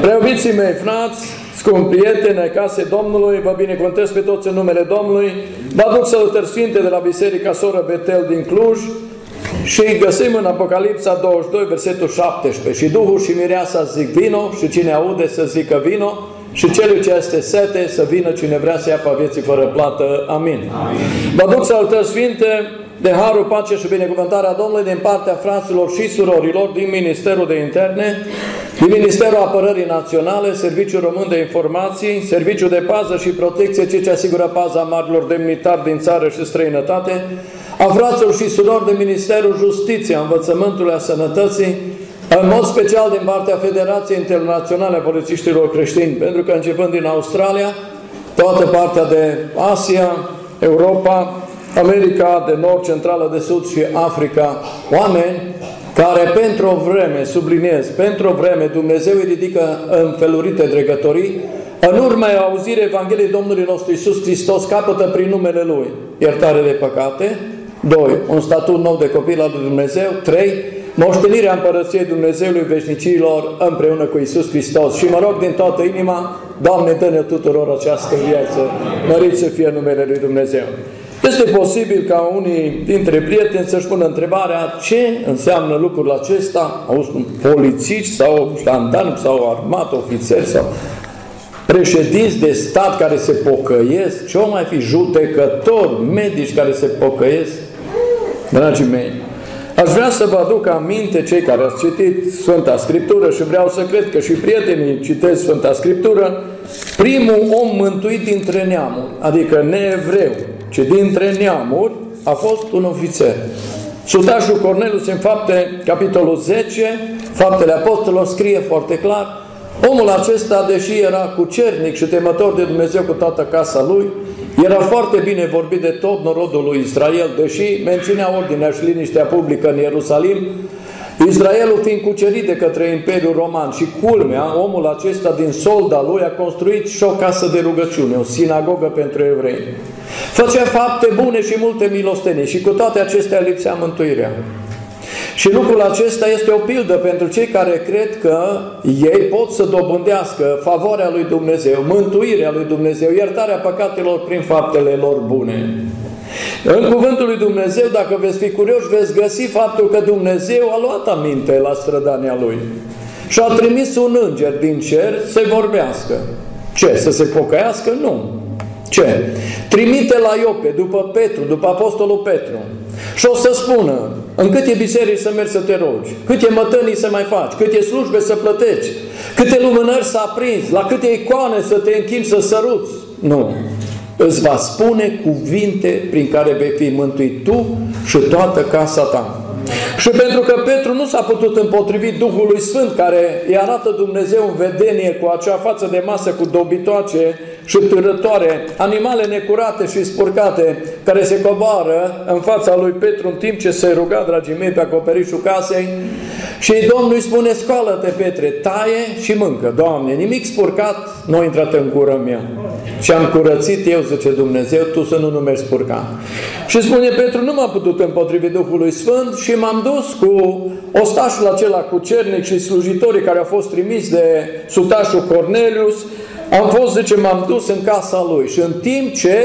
Preobiții mei, frați, scumpi prieteni ai casei Domnului, vă binecuvântez pe toți în numele Domnului, vă aduc salutări sfinte de la Biserica Soră Betel din Cluj și îi găsim în Apocalipsa 22, versetul 17. Și Duhul și Mireasa zic vino și cine aude să zică vino și celui ce este sete să vină cine vrea să ia pe vieții fără plată. Amin. Vă aduc salutări sfinte de harul, pace și binecuvântarea Domnului din partea fraților și surorilor din Ministerul de Interne, din Ministerul Apărării Naționale, Serviciul Român de Informații, Serviciul de Pază și Protecție, ceea ce asigură paza marilor demnitari din țară și străinătate, a fraților și surori din Ministerul Justiției, a Învățământului, a Sănătății, în mod special din partea Federației Internaționale a Polițiștilor Creștini, pentru că începând din Australia, toată partea de Asia, Europa, America de Nord, Centrală de Sud și Africa, oameni care pentru o vreme, subliniez, pentru o vreme Dumnezeu îi ridică înfelurite dregătorii, în urma auzirii Evangheliei Domnului nostru Iisus Hristos capătă prin numele Lui iertare de păcate, 2. Un statut nou de copil al lui Dumnezeu, 3. Moștenirea Împărăției Dumnezeului Veșnicilor împreună cu Iisus Hristos. Și mă rog din toată inima, Doamne, dă-ne tuturor această viață, mărit să fie numele Lui Dumnezeu. Este posibil ca unii dintre prieteni să-și pună întrebarea ce înseamnă lucrul acesta, auzi, polițiști sau jandarmi sau armat, ofițeri sau președinți de stat care se pocăiesc, ce o mai fi judecători, medici care se pocăiesc. Dragii mei, aș vrea să vă aduc aminte cei care ați citit Sfânta Scriptură și vreau să cred că și prietenii citesc Sfânta Scriptură, primul om mântuit dintre neamuri, adică neevreu, ci dintre neamuri a fost un ofițer. Sutașul Cornelius în Fapte, capitolul 10, Faptele Apostolilor, scrie foarte clar, omul acesta, deși era cucernic și temător de Dumnezeu cu toată casa lui, era foarte bine vorbit de tot norodul lui Israel, deși menținea ordinea și liniștea publică în Ierusalim, Israelul fiind cucerit de către Imperiul Roman. Și culmea, omul acesta din solda lui a construit și o casă de rugăciune, o sinagogă pentru evrei. Făcea fapte bune și multe milostenii și cu toate acestea lipsea mântuirea. Și lucrul acesta este o pildă pentru cei care cred că ei pot să dobândească favoarea lui Dumnezeu, mântuirea lui Dumnezeu, iertarea păcatelor prin faptele lor bune. În cuvântul lui Dumnezeu, dacă veți fi curioși, veți găsi faptul că Dumnezeu a luat aminte la strădania Lui și a trimis un înger din cer să-i vorbească. Ce? Să se pocăiască? Nu. Ce? Trimite la Iope, după Petru, după Apostolul Petru și o să spună în câte biserici să mergi să te rogi, câte mătănii să mai faci, câte slujbe să plătești, câte lumânări să aprinzi, la câte icoane să te închini, să săruți. Nu. Îți va spune cuvinte prin care vei fi mântuit tu și toată casa ta. Și pentru că Petru nu s-a putut împotrivi Duhului Sfânt care îi arată Dumnezeu în vedenie cu acea față de masă cu dobitoace și târătoare, animale necurate și spurcate care se coboară în fața lui Petru în timp ce se ruga, dragii mei, pe acoperișul casei, și Domnul îi spune, scoală-te, Petre, taie și mâncă. Doamne, nimic spurcat nu intră în gura mea. Și am curățit eu, zice Dumnezeu, tu să nu numești spurcat. Și spune Petru, nu m-a putut împotrivi Duhului Sfânt și m-am dus cu ostașul acela cucernic și slujitorii care au fost trimiși de Sutașul Cornelius. Am fost, zice, m-am dus în casa lui și în timp ce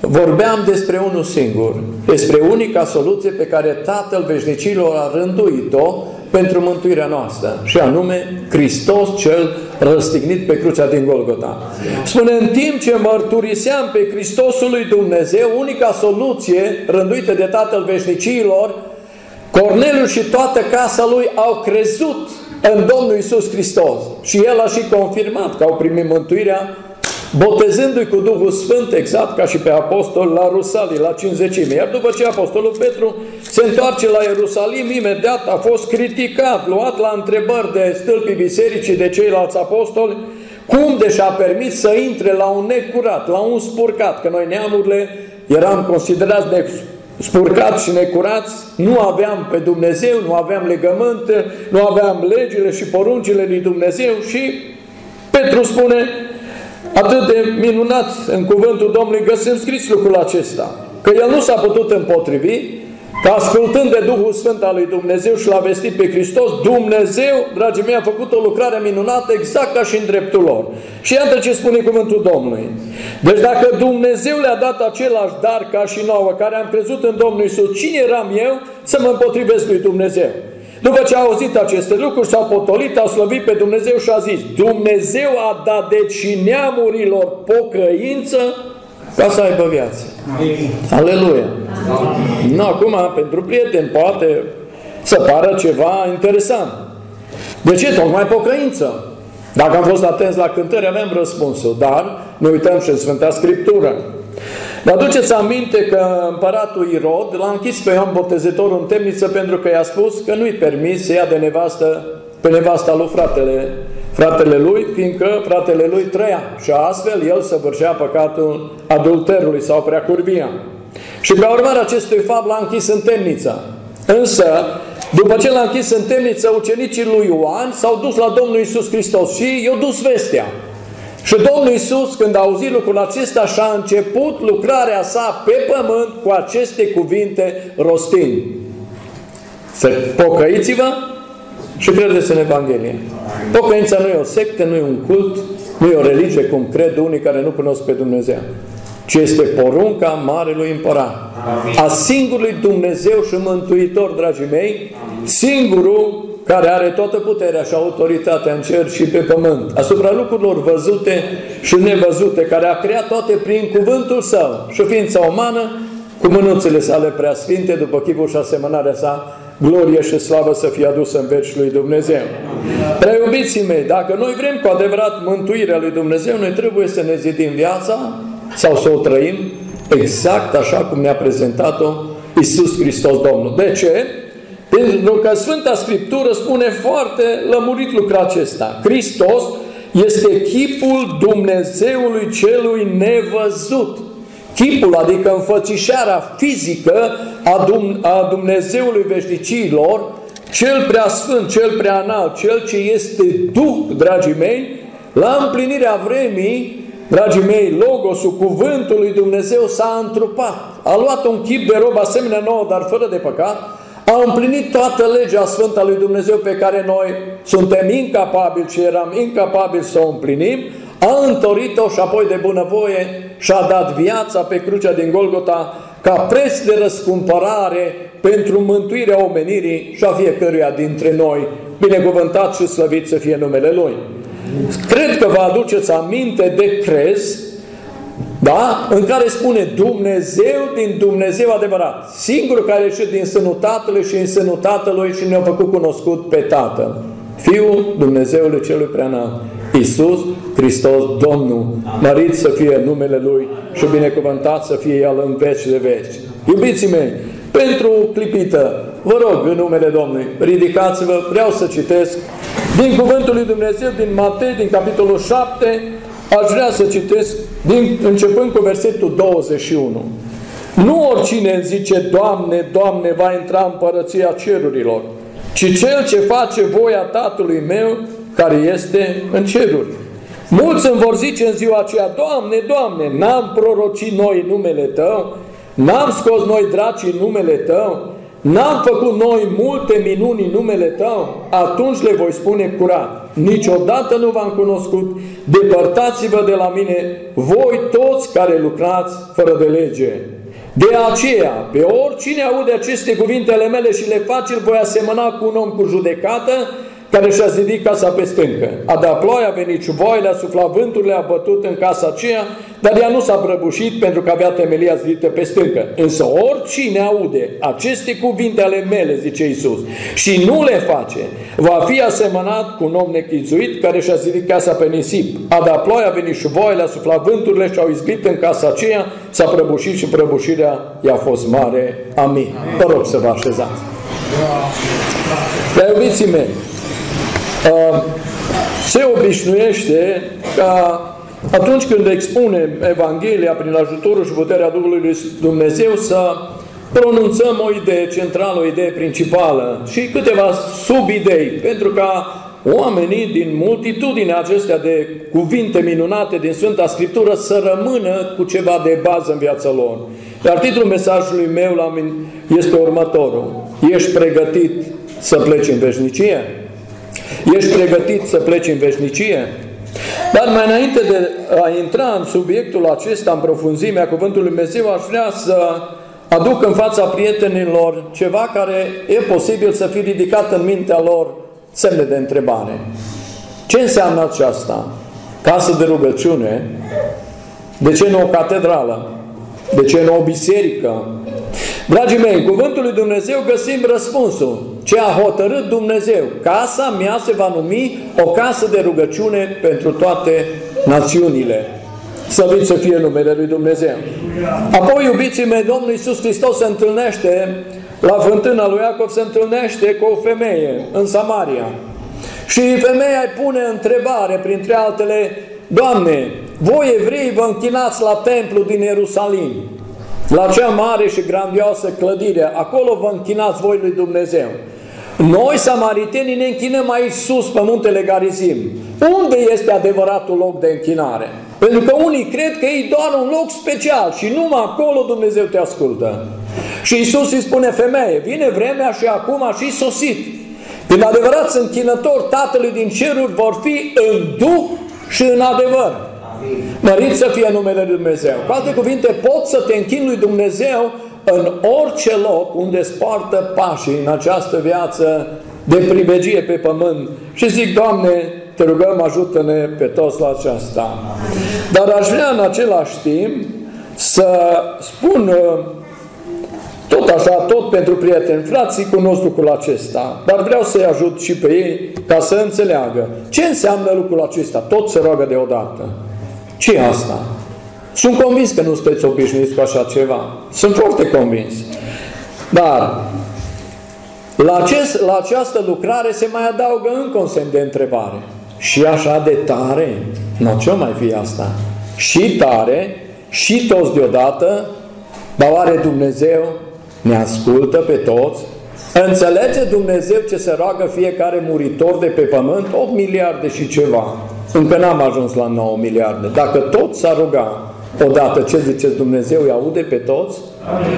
vorbeam despre unul singur, despre unica soluție pe care Tatăl Veșnicilor a rânduit-o pentru mântuirea noastră, și anume Hristos cel răstignit pe crucea din Golgota. Spune, în timp ce mărturiseam pe Hristosul lui Dumnezeu, unica soluție rânduită de Tatăl Veșnicilor, Cornelius și toată casa lui au crezut în Domnul Iisus Hristos și El a și confirmat că au primit mântuirea botezându-i cu Duhul Sfânt, exact ca și pe apostol la Rusalii, la Cincizecime. Iar după ce apostolul Petru se întoarce la Ierusalim, imediat a fost criticat, luat la întrebări de stâlpii bisericii, de ceilalți apostoli, cum de și-a permis să intre la un necurat, la un spurcat, că noi neamurile eram considerați spurcați și necurați, nu aveam pe Dumnezeu, nu aveam legământ, nu aveam legile și poruncile lui Dumnezeu. Și Petru spune, atât de minunat în cuvântul Domnului găsim scris lucrul acesta, că el nu s-a putut împotrivi Ascultând de Duhul Sfânt al lui Dumnezeu și l-a vestit pe Hristos, Dumnezeu, dragii mei, a făcut o lucrare minunată exact ca și în dreptul lor. Și iată ce spune cuvântul Domnului. Deci dacă Dumnezeu le-a dat același dar ca și nouă, care am crezut în Domnul Iisus, cine eram eu să mă împotrivesc lui Dumnezeu? După ce au auzit aceste lucruri, s-au potolit, au slăvit pe Dumnezeu și a zis: Dumnezeu a dat deci și neamurilor pocăință ca să aibă viață. Amin. Aleluia! Amin. Nu, acum, pentru prieteni, poate să pară ceva interesant. De ce? Tocmai pocăință. Dacă am fost atenți la cântări, avem răspunsul, dar ne uităm și în Sfânta Scriptură. Dar aduceți aminte că împăratul Irod l-a închis pe Ioan Botezătorul în temniță pentru că i-a spus că nu-i permis să ia de nevastă pe nevasta lui fratele lui, fiindcă fratele lui trăia și astfel el săvârșea păcatul adulterului sau preacurvia. Și pe urmare acestui fapt l-a închis în temniță. Însă, după ce l-a închis în temniță, ucenicii lui Ioan s-au dus la Domnul Iisus Hristos și i-au dus vestea. Și Domnul Iisus, când a auzit lucrul acesta, și-a început lucrarea sa pe pământ cu aceste cuvinte rostind: să pocăiți-vă și credeți în Evanghelie. Pocăința nu e o sectă, nu e un cult, nu e o religie, cum cred unii care nu cunosc pe Dumnezeu, ci este porunca Marelui Împărat, a singurului Dumnezeu și Mântuitor, dragii mei, singurul care are toată puterea și autoritatea în cer și pe pământ, asupra lucrurilor văzute și nevăzute, care a creat toate prin cuvântul Său și ființa umană cu mânuțele sale preasfinte, după chipul și asemănarea sa, glorie și slavă să fie adusă în veci lui Dumnezeu. Prea iubiții mei, dacă noi vrem cu adevărat mântuirea lui Dumnezeu, noi trebuie să ne zidim viața sau să o trăim exact așa cum ne-a prezentat-o Iisus Hristos Domnul. De ce? Pentru că Sfânta Scriptură spune foarte lămurit lucrul acesta. Hristos este chipul Dumnezeului celui nevăzut. Chipul, adică înfățișarea fizică a Dumnezeului veșnicilor, cel prea sfânt, cel prea înalt, cel ce este Duh, dragii mei, la împlinirea vremii, dragii mei, Logosul, cuvântul lui Dumnezeu s-a întrupat. A luat un chip de rob asemenea nouă, dar fără de păcat, a împlinit toată legea sfântă a lui Dumnezeu pe care noi suntem incapabili și eram incapabili să o împlinim, a întărit-o și apoi de bunăvoie și-a dat viața pe crucea din Golgota ca preț de răscumpărare pentru mântuirea omenirii și a fiecăruia dintre noi. Binecuvântat și slăvit să fie numele Lui. Cred că vă aduceți aminte de crez, da? În care spune Dumnezeu din Dumnezeu adevărat, singurul care a ieșit din sânul Tatălui și în sânul Tatălui și ne-a făcut cunoscut pe Tatăl, Fiul Dumnezeului celui preanalt, Iisus Hristos Domnul. Mărit să fie numele Lui și binecuvântat să fie El în veci de veci. Iubiții mei, pentru o clipită, vă rog în numele Domnului, ridicați-vă, vreau să citesc din Cuvântul lui Dumnezeu, din Matei, din capitolul 7, aș vrea să citesc începând cu versetul 21. Nu oricine îmi zice Doamne, Doamne, va intra în Împărăția Cerurilor, ci cel ce face voia Tatălui meu care este în ceruri. Mulți îmi vor zice în ziua aceea: Doamne, Doamne, n-am prorocit noi numele Tău? N-am scos noi dracii numele Tău? N-am făcut noi multe minuni în numele Tău? Atunci le voi spune curat: niciodată nu v-am cunoscut, depărtați-vă de la mine, voi toți care lucrați fără de lege. De aceea, pe oricine aude aceste cuvintele mele și le face, îl voi asemăna cu un om cu judecată, care și-a zidit casa pe stâncă. A dat ploaie, a venit ciuvoaiele, a suflat vânturile, a bătut în casa aceea, dar ea nu s-a prăbușit pentru că avea temelia zidită pe stâncă. Însă oricine aude aceste cuvinte ale mele, zice Iisus, și nu le face, va fi asemănat cu un om nechizuit care și-a zidit casa pe nisip. A dat ploaie, a venit ciuvoaiele, a suflat vânturile și au izbit în casa aceea, s-a prăbușit și prăbușirea i-a fost mare. Amin. Vă rog să vă așezați. Dar iubiții mei, se obișnuiește ca atunci când expunem Evanghelia prin ajutorul și puterea Duhului lui Dumnezeu să pronunțăm o idee centrală, o idee principală și câteva subidei, pentru ca oamenii din multitudinea acestea de cuvinte minunate din Sfânta Scriptură să rămână cu ceva de bază în viața lor. Iar titlul mesajului meu este următorul. Ești pregătit să pleci în veșnicie? Ești pregătit să pleci în veșnicie? Dar mai înainte de a intra în subiectul acesta, în profunzimea Cuvântului Dumnezeu, aș vrea să aduc în fața prietenilor ceva care e posibil să fie ridicat în mintea lor semne de întrebare. Ce înseamnă aceasta? Casă de rugăciune? De ce nu o catedrală? De ce nu o biserică? Dragii mei, în Cuvântul lui Dumnezeu găsim răspunsul. Ce a hotărât Dumnezeu? Casa mea se va numi o casă de rugăciune pentru toate națiunile. Slăvit să fie numele lui Dumnezeu. Apoi, iubiții mei, Domnul Iisus Hristos se întâlnește la fântâna lui Iacov, se întâlnește cu o femeie în Samaria. Și femeia îi pune întrebare, printre altele: Doamne, voi evrei vă închinați la templu din Ierusalim, la cea mare și grandioasă clădire, acolo vă închinați voi lui Dumnezeu. Noi, samaritenii, ne închinăm aici sus, pe muntele Garizim. Unde este adevăratul loc de închinare? Pentru că unii cred că e doar un loc special și numai acolo Dumnezeu te ascultă. Și Iisus îi spune: femeie, vine vremea și acum a și sosit, când adevărați închinători Tatălui din ceruri vor fi în Duh și în adevăr. Mărit să fie numele Lui Dumnezeu. Cu alte cuvinte, poți să te închini lui Dumnezeu în orice loc unde spartă pașii în această viață de primegie pe pământ. Și zic: Doamne, te rugăm, ajută-ne pe toți la aceasta. Dar aș vrea în același timp să spun tot așa, tot pentru prieteni, frații cunosc lucrul acesta, dar vreau să-i ajut și pe ei ca să înțeleagă. Ce înseamnă lucrul acesta? Tot se roagă deodată. Ce e asta? Sunt convins că nu sunteți obișnuiți cu așa ceva. Sunt foarte convins. Dar la această lucrare se mai adaugă încă un semn de întrebare. Și așa de tare? Nu, ce mai fi asta? Și tare, și toți deodată, dar oare Dumnezeu ne ascultă pe toți? Înțelege Dumnezeu ce se roagă fiecare muritor de pe pământ? 8 miliarde și ceva. Încă n-am ajuns la 9 miliarde. Dacă toți s-ar ruga odată, ce ziceți, Dumnezeu îi aude pe toți? Amin.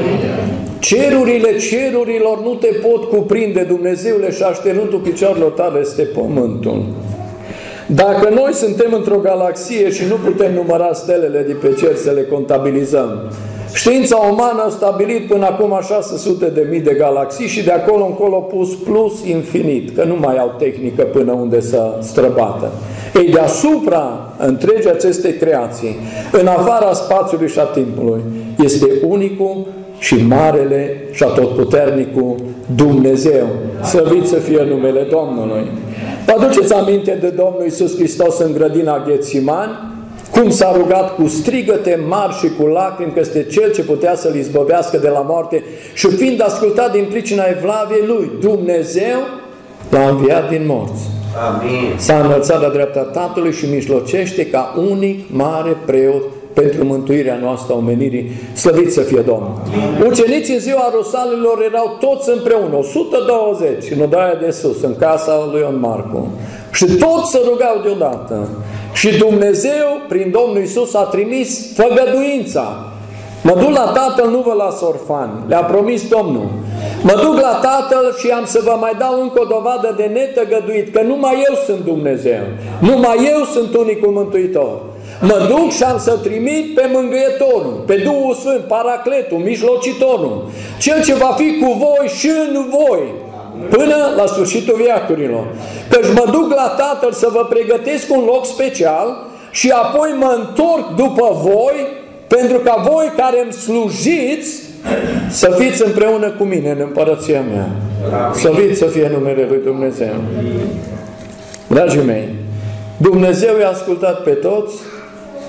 Cerurile cerurilor nu te pot cuprinde, Dumnezeule, și așternuntul picioarelor tale este pământul. Dacă noi suntem într-o galaxie și nu putem număra stelele de pe cer să le contabilizăm, știința umană a stabilit până acum 600.000 de galaxii și de acolo încolo pus plus infinit, că nu mai au tehnică până unde să străbată. Ei, deasupra întregi aceste creații, în afara spațiului și a timpului, este unicul și marele și atotputernicul Dumnezeu. Slăvit să fie numele Domnului. Vă aduceți aminte de Domnul Iisus Hristos în grădina Ghețimani? Cum s-a rugat cu strigăte mari și cu lacrimi, că este Cel ce putea să-L izbăvească de la moarte, și fiind ascultat din pricina evlaviei Lui, Dumnezeu L-a înviat din morți. Amin. S-a înălțat la dreapta Tatălui și mijlocește ca unic mare preot pentru mântuirea noastră a omenirii. Slăvit să fie Domnul. Ucenicii în ziua Rusalilor erau toți împreună, 120, în odaia de sus, în casa lui Ion Marcu. Și toți se rugau deodată. Și Dumnezeu, prin Domnul Iisus, a trimis făgăduința. Mă duc la Tatăl, nu vă las orfani, le-a promis Domnul. Mă duc la Tatăl și am să vă mai dau încă o dovadă de netăgăduit, că numai eu sunt Dumnezeu, numai eu sunt unicul mântuitor. Mă duc și am să trimit pe Mângâietorul, pe Duhul Sfânt, Paracletul, Mijlocitorul, Cel ce va fi cu voi și în voi, până la sfârșitul veacurilor. Căci mă duc la Tatăl să vă pregătesc un loc special și apoi mă întorc după voi, pentru ca voi care îmi slujiți să fiți împreună cu mine în împărăția mea. Slăvit să fie numele lui Dumnezeu. Dragii mei, Dumnezeu i-a ascultat pe toți,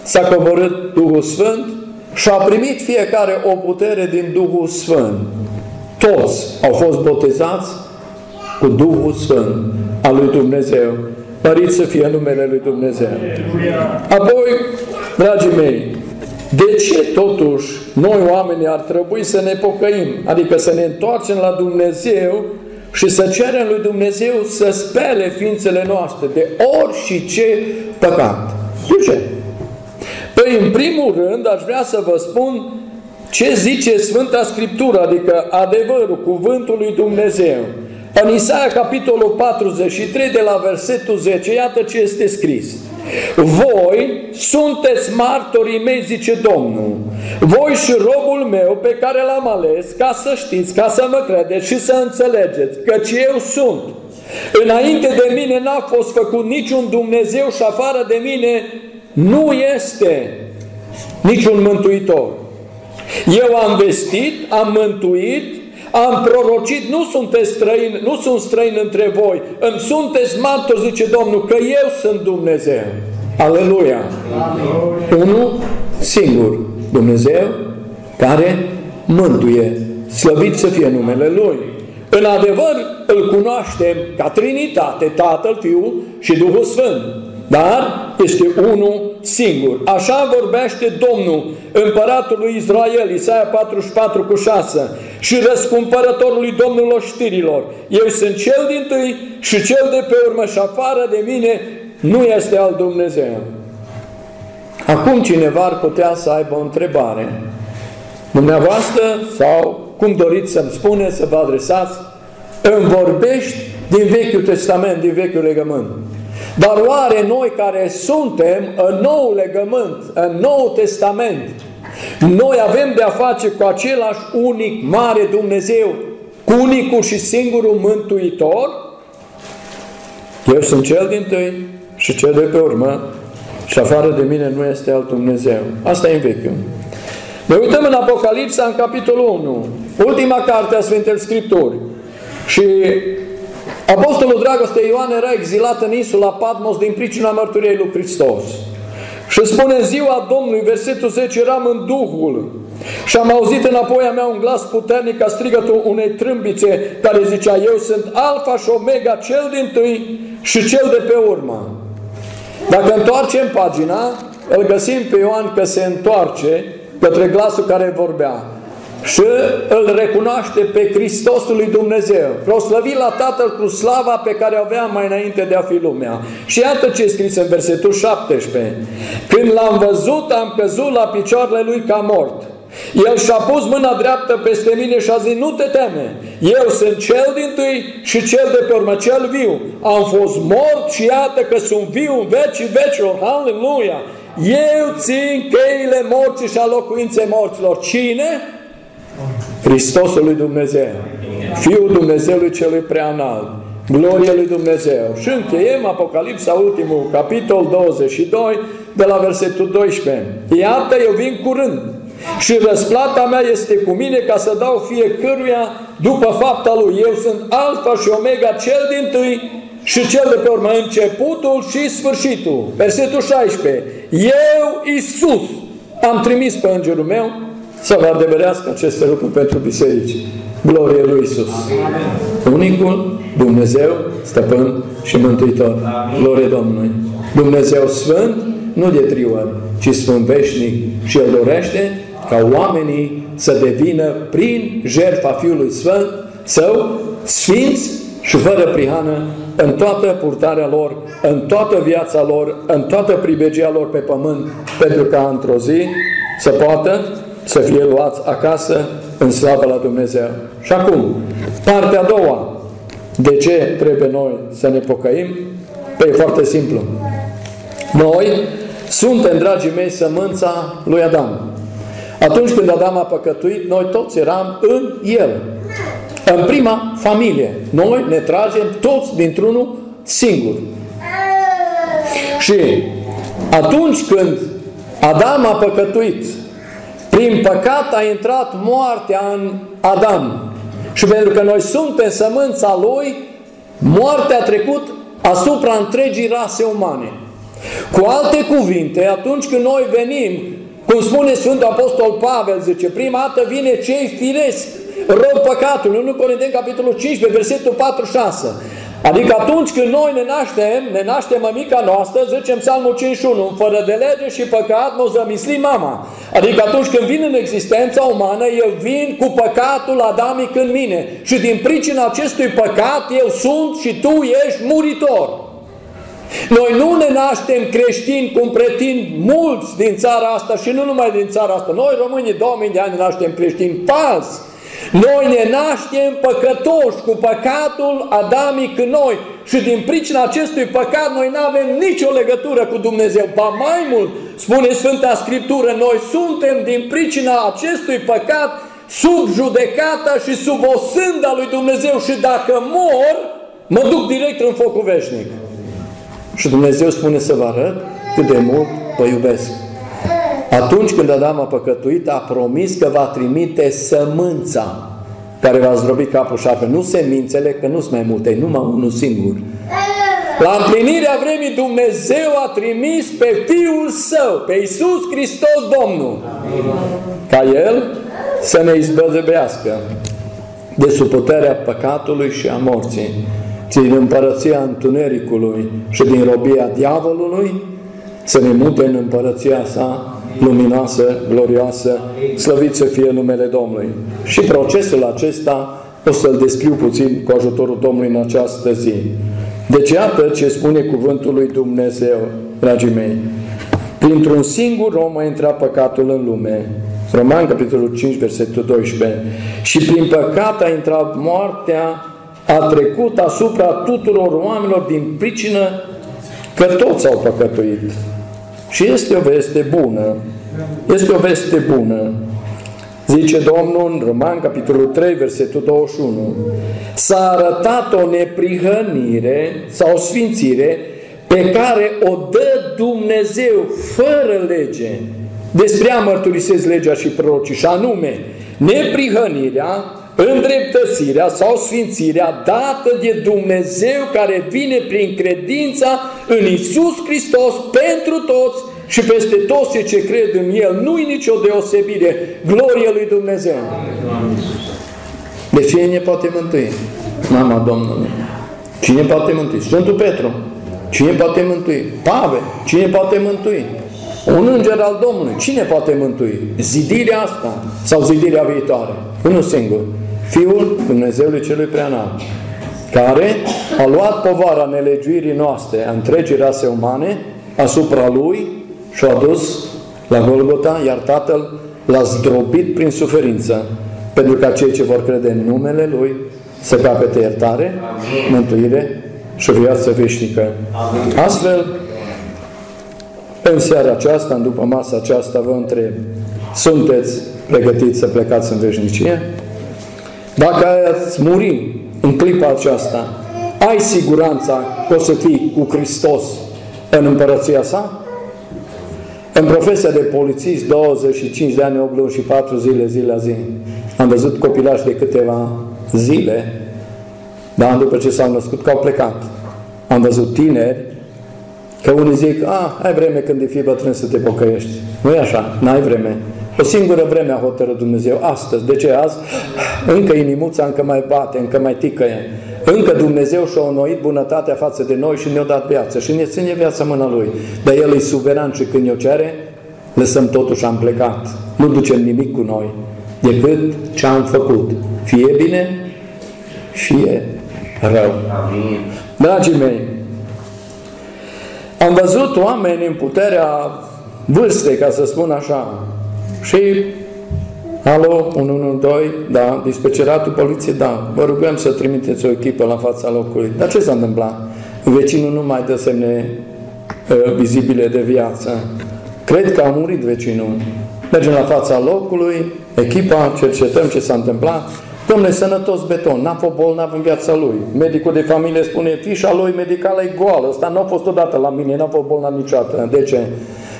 s-a coborât Duhul Sfânt și a primit fiecare o putere din Duhul Sfânt. Toți au fost botezați cu Duhul Sfânt al lui Dumnezeu. Mărit să fie numele lui Dumnezeu. Apoi, dragii mei, de ce totuși noi oamenii ar trebui să ne pocăim, adică să ne întoarcem la Dumnezeu și să cerem lui Dumnezeu să spele ființele noastre de orice păcat. De ce? Păi, în primul rând, aș vrea să vă spun ce zice Sfânta Scriptură, adică adevărul, cuvântul lui Dumnezeu. În Isaia, capitolul 43, de la versetul 10, iată ce este scris. Voi sunteți martorii mei, zice Domnul, voi și robul meu pe care l-am ales, ca să știți, ca să mă credeți și să înțelegeți, căci eu sunt. Înainte de mine n-a fost făcut niciun Dumnezeu și afară de mine nu este niciun mântuitor. Eu am vestit, am mântuit, am prorocit, nu sunt străin între voi, îmi sunteți martori, zice Domnul, că eu sunt Dumnezeu. Aleluia! Unul singur, Dumnezeu care mântuie, slăvit să fie numele Lui. În adevăr, îl cunoaștem ca Trinitate, Tatăl, Fiul și Duhul Sfânt. Dar este unul singur. Așa vorbește Domnul, împăratul lui Israel, Isaia 44:6, și răscumpărătorului Domnului oștirilor. Eu sunt cel dintâi și cel de pe urmă și afară de mine nu este alt Dumnezeu. Acum cineva ar putea să aibă o întrebare. Dumneavoastră, sau cum doriți să-mi spuneți, să vă adresați, îmi vorbești din Vechiul Testament, din Vechiul Legământ. Dar oare noi care suntem în Noul Legământ, în Noul Testament, noi avem de-a face cu același unic mare Dumnezeu, cu unicul și singurul Mântuitor? Eu sunt cel dintâi și cel de pe urmă și afară de mine nu este alt Dumnezeu. Asta e în Vechiul. Ne uităm în Apocalipsa, în capitolul 1, ultima carte a Sfintei Scripturi, și Apostolul Dragostei Ioan era exilat în insula Patmos din pricina mărturiei lui Hristos. Și spune în ziua Domnului, versetul 10, eram în Duhul și am auzit înapoi a mea un glas puternic ca strigătul unei trâmbițe care zicea, eu sunt Alfa și Omega, cel dintâi și cel de pe urmă. Dacă întoarcem pagina, îl găsim pe Ioan că se întoarce către glasul care vorbea. Și îl recunoaște pe Hristosul lui Dumnezeu, proslăvit la Tatăl cu slava pe care o avea mai înainte de a fi lumea. Și iată ce e scris în versetul 17. Când l-am văzut, am căzut la picioarele lui ca mort. El și-a pus mâna dreaptă peste mine și a zis, nu te teme, eu sunt cel dintâi și cel de pe urmă, cel viu. Am fost mort și iată că sunt viu în vecii vecilor. Haleluia! Eu țin cheile morții și a locuinței morților. Cine? Hristosul lui Dumnezeu, Fiul Dumnezeului Celui Preanalt, glorie lui Dumnezeu. Și încheiem Apocalipsa, ultimul capitol, 22, de la versetul 12. Iată, eu vin curând și răsplata mea este cu mine ca să dau fiecăruia după fapta lui. Eu sunt Alfa și Omega, cel dintâi și cel de pe urmă, începutul și sfârșitul. Versetul 16. Eu, Iisus, am trimis pe îngerul meu să vă adeverească aceste lucruri pentru biserici. Glorie lui Iisus! Amin. Unicul Dumnezeu, Stăpân și Mântuitor. Amin. Glorie Domnului! Dumnezeu Sfânt, nu de trei ori, ci Sfânt veșnic, și El dorește ca oamenii să devină prin jertfa Fiului Sfânt Său sfinți și fără prihană în toată purtarea lor, în toată viața lor, în toată pribegia lor pe pământ, pentru ca într-o zi să poată să fie luați acasă în slavă la Dumnezeu. Și acum, partea a doua. De ce trebuie noi să ne pocăim? Păi foarte simplu. Noi suntem, dragii mei, sămânța lui Adam. Atunci când Adam a păcătuit, noi toți eram în el. În prima familie. Noi ne tragem toți dintr-unul singur. Și atunci când Adam a păcătuit, prin păcat a intrat moartea în Adam. Și pentru că noi suntem sămânța lui, moartea a trecut asupra întregii rase umane. Cu alte cuvinte, atunci când noi venim, cum spune Sfântul Apostol Pavel, zice, prima dată vine cei firesc, rob păcatul, 1 Corinteni, capitolul 15, versetul 46. Adică atunci când noi ne naștem mămica noastră, zicem Psalmul 51, fără de lege și păcat nu zămisli mama. Adică atunci când vin în existența umană, eu vin cu păcatul adamic în mine. Și din pricina acestui păcat eu sunt și tu ești muritor. Noi nu ne naștem creștini cum pretind mulți din țara asta și nu numai din țara asta. Noi românii 2000 de ani ne naștem creștini fals. Noi ne naștem păcătoși cu păcatul adamic în noi și din pricina acestui păcat noi nu avem nicio legătură cu Dumnezeu. Ba mai mult, spune Sfânta Scriptură, noi suntem din pricina acestui păcat sub judecata și sub osânda lui Dumnezeu și dacă mor, mă duc direct în focul veșnic. Și Dumnezeu spune să vă arăt cât de mult vă iubesc. Atunci când Adam a păcătuit, a promis că va trimite sămânța care va zdrobi capul șarpe. Nu semințele, că nu sunt mai multe, numai unul singur. La împlinirea vremii Dumnezeu a trimis pe Fiul Său, pe Iisus Hristos Domnul, ca El să ne izbăvească de sub puterea păcatului și a morții, din împărăția întunericului și din robia diavolului, să ne mute în împărăția Sa luminoasă, glorioasă, slăvit să fie numele Domnului. Și procesul acesta o să-l descriu puțin cu ajutorul Domnului în această zi. Deci iată ce spune cuvântul lui Dumnezeu, dragii mei. Printr-un singur om a intrat păcatul în lume. Roman, capitolul 5, versetul 12. Și prin păcat a intrat moartea, a trecut asupra tuturor oamenilor din pricină că toți au păcătuit. Și este o veste bună. Este o veste bună. Zice Domnul în Roman, capitolul 3, versetul 21. S-a arătat o neprihănire sau o sfințire pe care o dă Dumnezeu fără lege. Despre a mărturisesc legea și prorocii, și anume neprihănirea, îndreptățirea sau sfințirea dată de Dumnezeu care vine prin credința în Iisus Hristos pentru toți și peste toți cei ce cred în El. Nu-i nicio deosebire. Glorie lui Dumnezeu! Deci cine ne poate mântui? Mama Domnului! Cine poate mântui? Sfântul Petru! Cine poate mântui? Pavel! Cine poate mântui? Un înger al Domnului! Cine poate mântui? Zidirea asta sau zidirea viitoare? Unul singur. Fiul Dumnezeului Celui Preanalt, care a luat povara nelegiuirii noastre, a întregii rase umane, asupra Lui și a dus la Golgota, iar Tatăl L-a zdrobit prin suferință, pentru ca cei ce vor crede în numele Lui să capete iertare, mântuire și viață veșnică. Astfel, în seara aceasta, în după masa aceasta, vă întreb, sunteți pregătiți să plecați în veșnicie? Dacă ați muri în clipa aceasta, ai siguranța că o să fii cu Hristos în împărăția sa? În profesia de polițist, 25 de ani, 8 luni și 4 zile, zi la zi. Am văzut copilași de câteva zile, dar după ce s-au născut, că au plecat. Am văzut tineri, că unii zic, ai vreme când e fi bătrân să te pocăiești. Nu e așa, n-ai vreme. O singură vreme a hotărât Dumnezeu, astăzi. De ce azi? Încă inimuța încă mai bate, încă mai ticăie. Încă Dumnezeu și-a onoit bunătatea față de noi și ne-a dat viață. Și ne ține viața mâna Lui. Dar El e suveran și când ne-o cere, lăsăm totul și am plecat. Nu ducem nimic cu noi, decât ce am făcut. Fie bine, fie rău. Amin. Dragii mei, am văzut oameni în puterea vârstei, ca să spun așa. Și, alo, 112, da, dispeceratul poliției, da, vă rugăm să trimiteți o echipă la fața locului. Dar ce s-a întâmplat? Vecinul nu mai dă semne vizibile de viață. Cred că a murit vecinul. Mergem la fața locului, echipa, cercetăm ce s-a întâmplat. Dom'le, sănătos beton, n-a fost bolnav în viața lui. Medicul de familie spune, fișa lui medicală e goală, ăsta n-a fost odată la mine, n-a fost bolnav niciodată. De ce?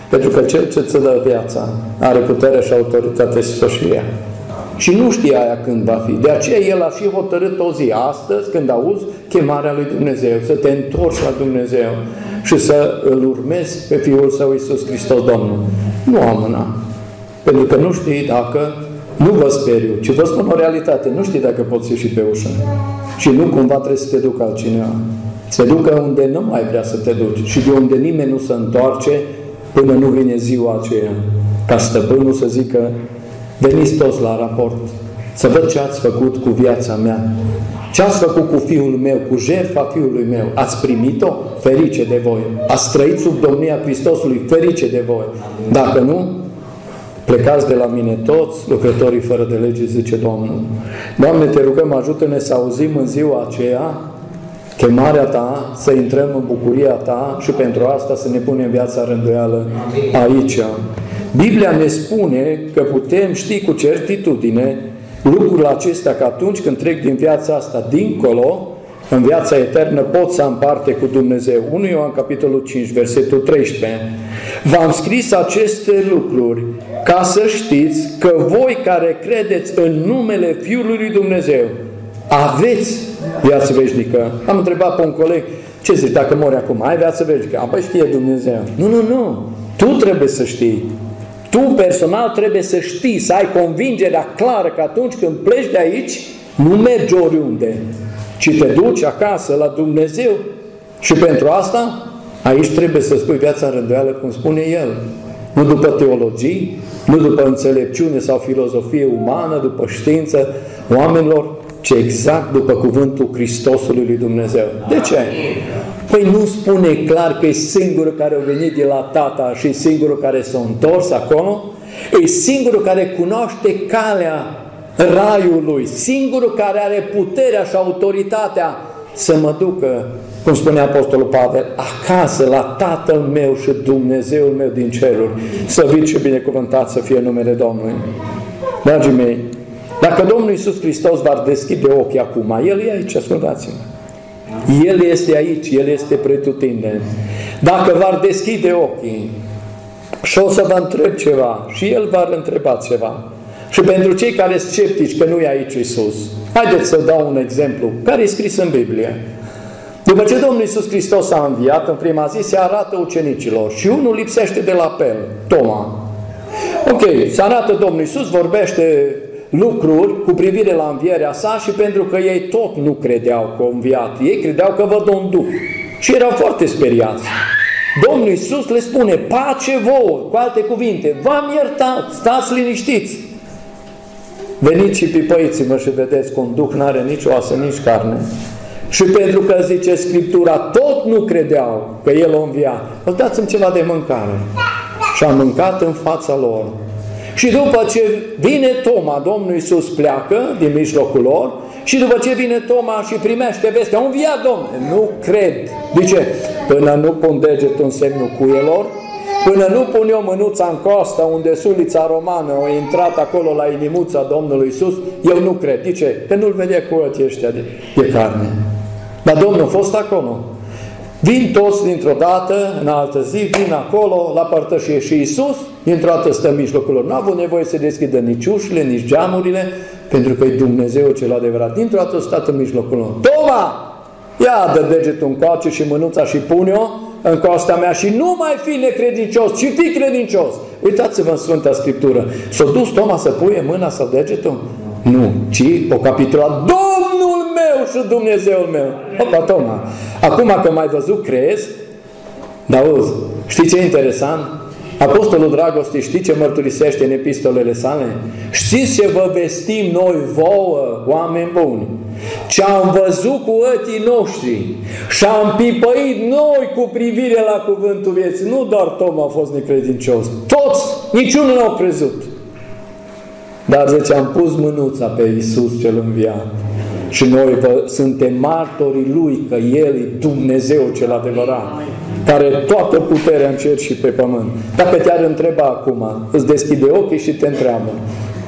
Pentru că cel ce ți dă viața are putere și autoritate să-și ia. Și nu știa aia când va fi. De aceea El a și hotărât o zi astăzi, când auzi chemarea lui Dumnezeu, să te întorci la Dumnezeu și să Îl urmezi pe Fiul Său Iisus Hristos Domnul. Nu amâna. Pentru că nu știi dacă Nu vă speriu, ci vă spun o realitate. Nu știi dacă poți ieși pe ușă. Și nu cumva trebuie să te ducă altcineva. Se ducă unde nu mai vrea să te duci și de unde nimeni nu se întoarce până nu vine ziua aceea. Ca stăpânul să zică: veniți toți la raport. Să văd ce ați făcut cu viața mea. Ce ați făcut cu fiul meu, cu jertfa fiului meu? Ați primit-o? Ferice de voi. Ați trăit sub domnia Hristosului? Ferice de voi. Dacă nu, plecați de la mine toți lucrătorii fără de lege, zice Domnul. Doamne, te rugăm, ajută-ne să auzim în ziua aceea chemarea Ta, să intrăm în bucuria Ta și pentru asta să ne punem viața rânduială aici. Biblia ne spune că putem ști cu certitudine lucrul acesta, că atunci când trec din viața asta dincolo, în viața eternă, pot să am parte cu Dumnezeu. 1 Ioan, capitolul 5, versetul 13. V-am scris aceste lucruri ca să știți că voi care credeți în numele Fiului lui Dumnezeu aveți viață veșnică. Am întrebat pe un coleg: ce zici, dacă mori acum, ai viață veșnică? Apoi știe Dumnezeu. Nu. Tu trebuie să știi. Tu personal trebuie să știi, să ai convingerea clară că atunci când pleci de aici, nu mergi oriunde, ci te duci acasă la Dumnezeu. Și pentru asta, aici trebuie să spui viața în rânduială, cum spune El. Nu după teologii, nu după înțelepciune sau filozofie umană, după știință oamenilor, ci exact după cuvântul Hristosului lui Dumnezeu. De ce? Păi nu spune clar că e singurul care a venit de la Tata și e singurul care s-a întors acolo? E singurul care cunoaște calea Raiului, singurul care are puterea și autoritatea să mă ducă, cum spune Apostolul Pavel, acasă la Tatăl meu și Dumnezeul meu din ceruri. Slăvit și binecuvântat să fie numele Domnului. Dragii mei, dacă Domnul Iisus Hristos v-ar deschide ochii acum, El e aici, ascultați-mă. El este aici, El este pretutindeni. Dacă v-ar deschide ochii și o să vă întreb ceva și El v-ar întreba ceva, și pentru cei care sunt sceptici că nu e aici Iisus, haideți să dau un exemplu care e scris în Biblie. După ce Domnul Iisus Hristos a înviat, în prima zi se arată ucenicilor și unul lipsește de la apel, Toma. Ok, se arată Domnul Iisus, vorbește lucruri cu privire la învierea sa și pentru că ei tot nu credeau că a înviat, ei credeau că văd un duh și erau foarte speriați. Domnul Iisus le spune: pace vouă, cu alte cuvinte, v-am iertat, stați liniștiți. Veniți și pipăiți-mă și vedeți cum duh n-are nici oasă, nici carne. Și pentru că, zice Scriptura, tot nu credeau că El o învia, îl dați-mi ceva de mâncare. Și am mâncat în fața lor. Și după ce vine Toma, Domnul Iisus pleacă din mijlocul lor și după ce vine Toma și primește vestea: a înviat Domnul! Nu cred. De ce? Până nu pun degetul în semnul cuielor, până nu pun eu mânuța în coastă unde sulița romană a intrat acolo la inimuța Domnului Iisus, eu nu cred. De ce? Că nu-L vedea cu ochii ăștia de carne. Dar Domnul a fost acolo. Vin toți dintr-o dată, în altă zi, vin acolo la părtășie și Iisus dintr-o dată stă în mijlocul lor. Nu a avut nevoie să deschidă nici ușile, nici geamurile, pentru că e Dumnezeu cel adevărat. Dintr-o dată stă în mijlocul lor. Toma! Ia dă degetul în coace și mânuța și pune-o în coasta mea și nu mai fi necredincios, ci fi credincios. Uitați-vă în Sfânta Scriptură. S-a dus Toma să pune mâna sau degetul? Nu, ci o capitula: Domnul meu și Dumnezeul meu. Opa, Toma, acum că m-ai văzut, crezi? Dar auzi, știi ce interesant? Apostolul Dragostei, știi ce mărturisește în epistolele sale? Știți ce vă vestim noi vouă, oameni buni? Ce am văzut cu ochii noștri și am pipăit noi cu privire la cuvântul vieții. Nu doar Toma a fost necredincios, toți, niciunul n-au crezut. Dar zice, am pus mânuța pe Iisus cel înviat și noi suntem martorii Lui că El e Dumnezeu cel adevărat, care toată puterea în cer și pe pământ. Dacă te-ar întreba acum, îți deschide ochii și te întreabă: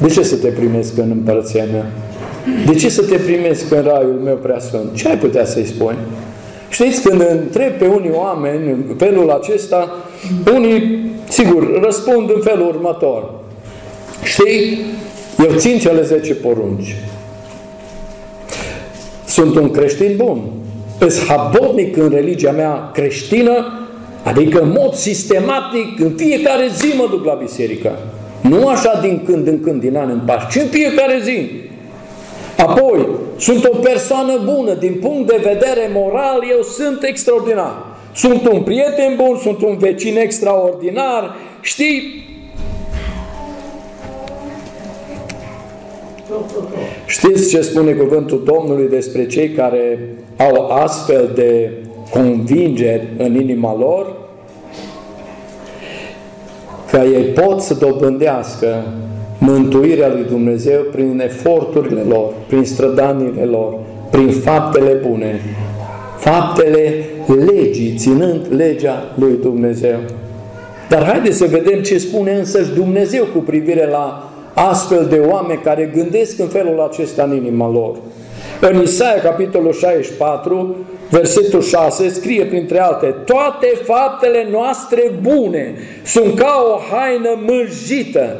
de ce să te primesc în împărăția mea? De ce să te primesc în raiul meu preasfânt? Ce ai putea să-i spui? Știți, când întreb pe unii oameni în felul acesta, unii, sigur, răspund în felul următor: știi, eu țin cele 10 porunci. Sunt un creștin bun. Îs habotnic în religia mea creștină, adică în mod sistematic, în fiecare zi mă duc la biserică. Nu așa din când în când, din an în pas, ci în fiecare zi. Apoi, sunt o persoană bună, din punct de vedere moral, eu sunt extraordinar. Sunt un prieten bun, sunt un vecin extraordinar, știi? Știți ce spune cuvântul Domnului despre cei care au astfel de convingeri în inima lor? Că ei pot să dobândească mântuirea lui Dumnezeu prin eforturile lor, prin strădanile lor, prin faptele bune, faptele legii, ținând legea lui Dumnezeu. Dar haideți să vedem ce spune însăși Dumnezeu cu privire la astfel de oameni care gândesc în felul acesta în inima lor. În Isaia, capitolul 64, versetul 6, scrie printre alte: toate faptele noastre bune sunt ca o haină mânjită,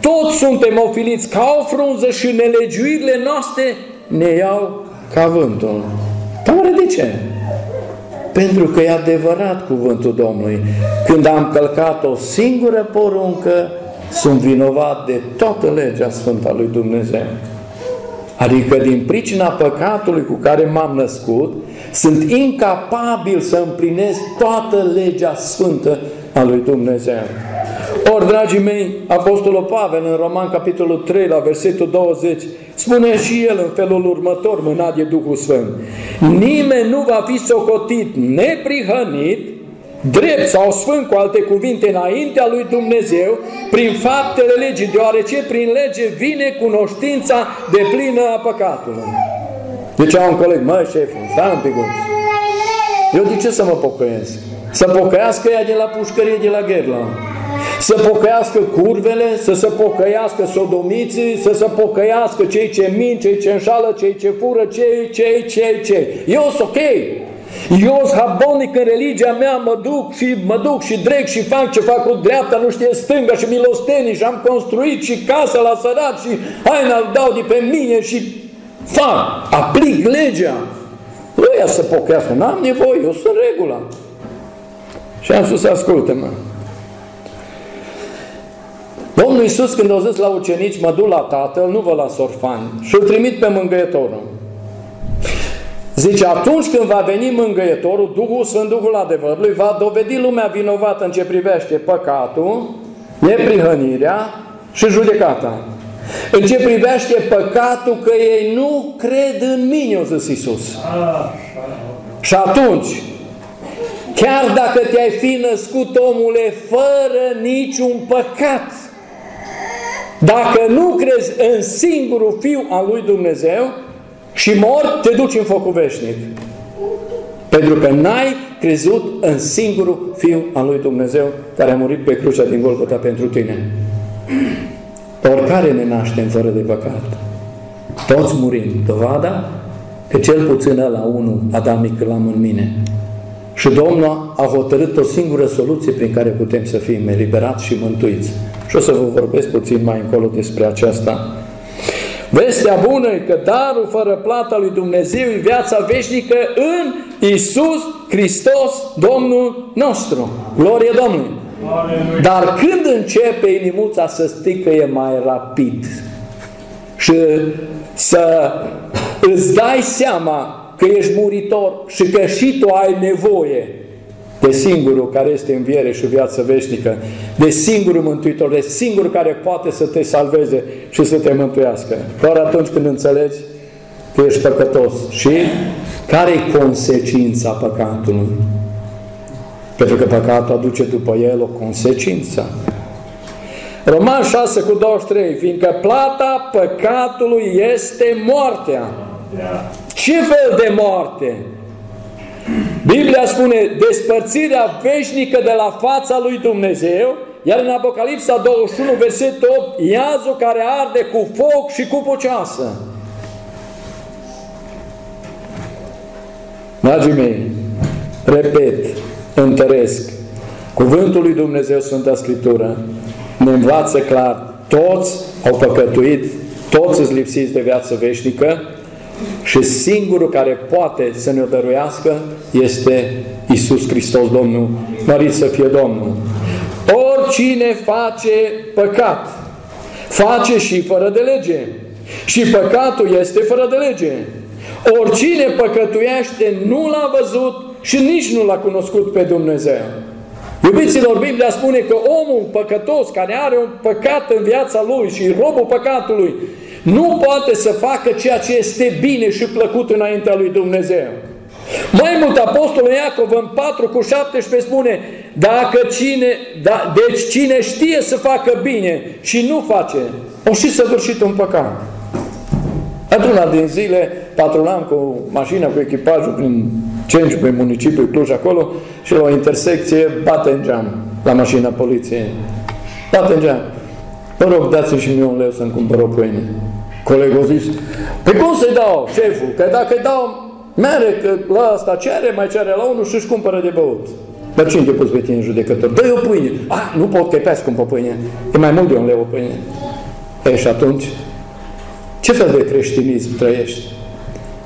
toți suntem ofiliți ca o frunză și nelegiuirile noastre ne iau ca vântul. Dar oare de ce? Pentru că e adevărat cuvântul Domnului. Când am călcat o singură poruncă, sunt vinovat de toată legea sfântă a lui Dumnezeu. Adică din pricina păcatului cu care m-am născut, sunt incapabil să împlinesc toată legea sfântă a lui Dumnezeu. Ori, dragii mei, Apostolul Pavel în Roman, capitolul 3, la versetul 20, spune și el în felul următor, mânat de Duhul Sfânt: nimeni nu va fi socotit neprihănit, drept sau sfânt, cu alte cuvinte, înaintea lui Dumnezeu, prin faptele legii, deoarece prin lege vine cunoștința deplină a păcatului. Zicea un coleg: măi, șeful, stai un pic. Eu de ce să mă pocăiesc? Să pocăiască ea de la pușcărie, de la gherla. Să pocăiască curvele, să se pocăiască sodomiții, să se pocăiască cei ce mint, cei ce înșală, cei ce fură, cei. Eu sunt ok. Eu sunt habonic în religia mea, mă duc și dreg și fac ce fac cu dreapta, nu știe stânga, și milostenii, și am construit și casa la sărat și haina-l dau de pe mine și fac, aplic legea. Ăia să pocăiască, n-am nevoie, eu sunt regula. Și am spus: ascultă-mă. Domnul Iisus, când a zis la ucenici: mă duc la Tatăl, nu vă las orfani, și-l trimit pe mângâietorul. Zice: atunci când va veni mângâietorul, Duhul Sfânt, Duhul adevărului, va dovedi lumea vinovată în ce privește păcatul, neprihănirea și judecata. În ce privește păcatul, că ei nu cred în mine, a zis Iisus. Și atunci, chiar dacă te-ai fi născut, omule, fără niciun păcat, dacă nu crezi în singurul Fiu al lui Dumnezeu și mor, te duci în focul veșnic. Pentru că n-ai crezut în singurul Fiu al lui Dumnezeu care a murit pe crucea din Golgota pentru tine. Oricare ne naștem fără de păcat. Toți murim. Dovada că cel puțin ăla, unul adamic, l-am în mine. Și Domnul a hotărât o singură soluție prin care putem să fim eliberați și mântuiți. Și o să vă vorbesc puțin mai încolo despre aceasta. Vestea bună e că darul fără plata lui Dumnezeu e viața veșnică în Iisus Hristos, Domnul nostru. Glorie Domnului! Aleluia. Dar când începe inimuța să sticăie mai rapid și să îți dai seama că ești muritor și că și tu ai nevoie de singurul care este înviere și viață veșnică, de singurul mântuitor, de singurul care poate să te salveze și să te mântuiască. Doar atunci când înțelegi că ești păcătos. Și care-i consecința păcatului? Pentru că păcatul aduce după el o consecință. Romani 6:23: fiindcă plata păcatului este moartea. Ce fel de moarte? Biblia spune: despărțirea veșnică de la fața lui Dumnezeu. Iar în Apocalipsa 21, versetul 8: iazul care arde cu foc și cu pucioasă. Dragii mei, repet, întăresc, cuvântul lui Dumnezeu, Sfânta Scriptură, ne învață clar: toți au păcătuit, toți îți lipsiți de viață veșnică, și singurul care poate să ne-o dăruiască este Iisus Hristos Domnul, mărit să fie Domnul. Oricine face păcat face și fără de lege. Și păcatul este fără de lege. Oricine păcătuiește nu l-a văzut și nici nu l-a cunoscut pe Dumnezeu. Iubiților, Biblia spune că omul păcătos care are un păcat în viața lui și robul păcatului nu poate să facă ceea ce este bine și plăcut înaintea lui Dumnezeu. Mai mult, Apostolul Iacov în 4:17 spune: deci cine știe să facă bine și nu face, o și săvârșit un păcat. Într-una din zile patrulam cu mașina, cu echipajul prin centru, prin municipiul Cluj acolo, și la o intersecție bate în geam la mașina poliției. Bate în geam. Mă rog, dați-mi și mie 1 leu să-mi cumpăr o pâine. Colegul a zis: pe cum să-i dau, șeful? Că dacă-i dau, mere că la asta cere, mai cere la unul și își cumpără de băut. Dar cine te pus pe tine în judecător? Dă-i o pâine. Ah, nu pot, că-i pe scumpă pâine. E mai mult de 1 leu o pâine. E, și atunci, ce fel de creștinism trăiești?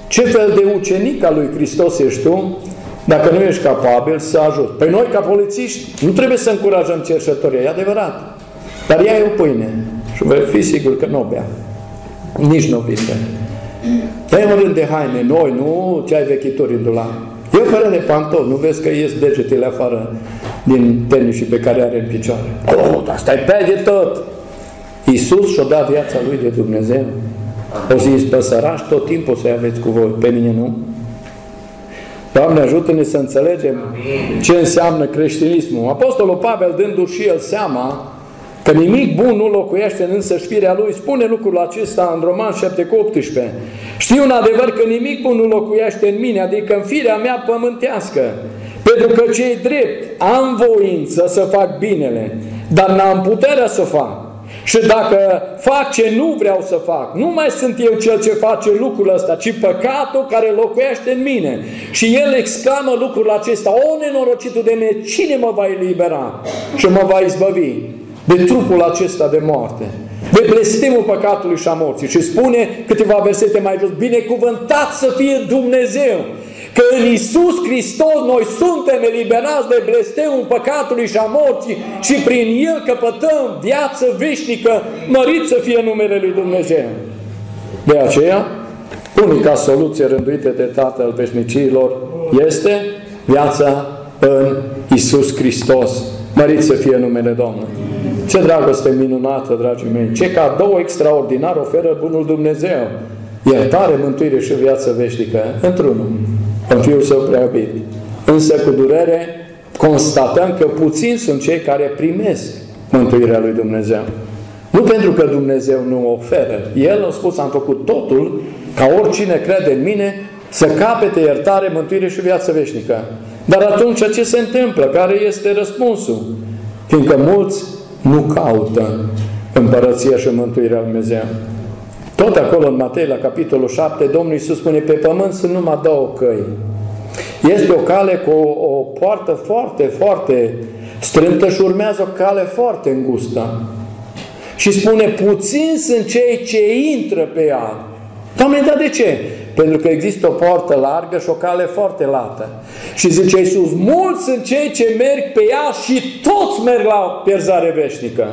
Ce fel de ucenic al lui Hristos ești tu dacă nu ești capabil să ajut? Păi noi, ca polițiști, nu trebuie să încurajăm cercetătoria, e adevărat. Dar ia-i o pâine și vei fi sigur că nu o bea. Nici nu o vinde. Ia-i un rând de haine, noi, nu ce ai vechituri în dulap. E o părere de pantofi, nu vezi că ies degetele afară din tenișii pe care are în picioare. Oh, dar stai pe de tot! Iisus și-o dat viața lui de Dumnezeu. O zis: pe sărași tot timpul să-i aveți cu voi, pe mine nu. Doamne, ajută-ne să înțelegem ce înseamnă creștinismul. Apostolul Pavel, dându-și el seama că nimic bun nu locuiește în însăși firea lui, spune lucrul acesta în Roman 7:18. Știu în adevăr că nimic bun nu locuiește în mine, adică în firea mea pământească, pentru că ce-i drept am voință să fac binele, dar n-am puterea să fac. Și dacă fac ce nu vreau să fac, nu mai sunt eu cel ce face lucrul ăsta, ci păcatul care locuiește în mine. Și el exclamă lucrul acesta: o, nenorocitul de mine, cine mă va elibera și mă va izbăvi de trupul acesta de moarte, de blestemul păcatului și a morții? Și spune câteva versete mai jos: binecuvântat să fie Dumnezeu, că în Iisus Hristos noi suntem eliberați de blestemul păcatului și a morții și prin El căpătăm viață veșnică, mărit să fie numele Lui Dumnezeu. De aceea, unica soluție rânduită de Tatăl veșnicilor este viața în Iisus Hristos, mărit să fie numele Domnului. Ce dragoste minunată, dragii mei! Ce cadou extraordinar oferă bunul Dumnezeu! Iertare, mântuire și viață veșnică într-unul, în Fiul Său prea iubit. Însă cu durere constatăm că puțini sunt cei care primesc mântuirea lui Dumnezeu. Nu pentru că Dumnezeu nu o oferă. El a spus: am făcut totul ca oricine crede în mine să capete iertare, mântuire și viață veșnică. Dar atunci ce se întâmplă? Care este răspunsul? Fiindcă mulți nu caută împărăția și mântuirea lui Dumnezeu. Tot acolo în Matei, la capitolul 7, Domnul Iisus spune: pe pământ sunt numai 2 căi. Este o cale cu o poartă foarte, foarte strâmtă și urmează o cale foarte îngustă. Și spune: puțini sunt cei ce intră pe ea. Doamne, dar de ce? Pentru că există o poartă largă și o cale foarte lată. Și zice Iisus: mulți sunt cei ce merg pe ea și toți merg la pierzare veșnică.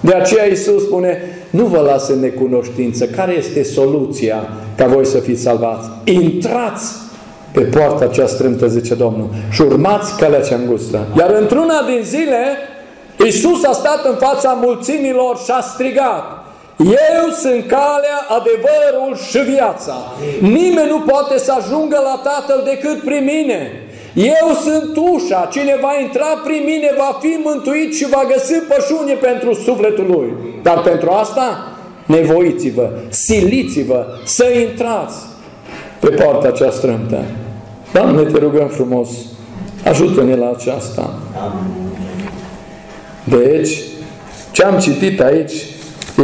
De aceea Iisus spune: nu vă las în necunoștință. Care este soluția ca voi să fiți salvați? Intrați pe poarta cea strâmtă, zice Domnul, și urmați calea cea îngustă. Iar într-una din zile, Iisus a stat în fața mulțimilor și a strigat: eu sunt calea, adevărul și viața. Nimeni nu poate să ajungă la Tatăl decât prin mine. Eu sunt ușa, cine va intra prin mine va fi mântuit și va găsi pășune pentru sufletul lui. Dar pentru asta, nevoiți-vă, siliți-vă să intrați pe poarta cea strâmtă. Doamne, te rugăm frumos, ajută-ne la aceasta. Deci, ce am citit aici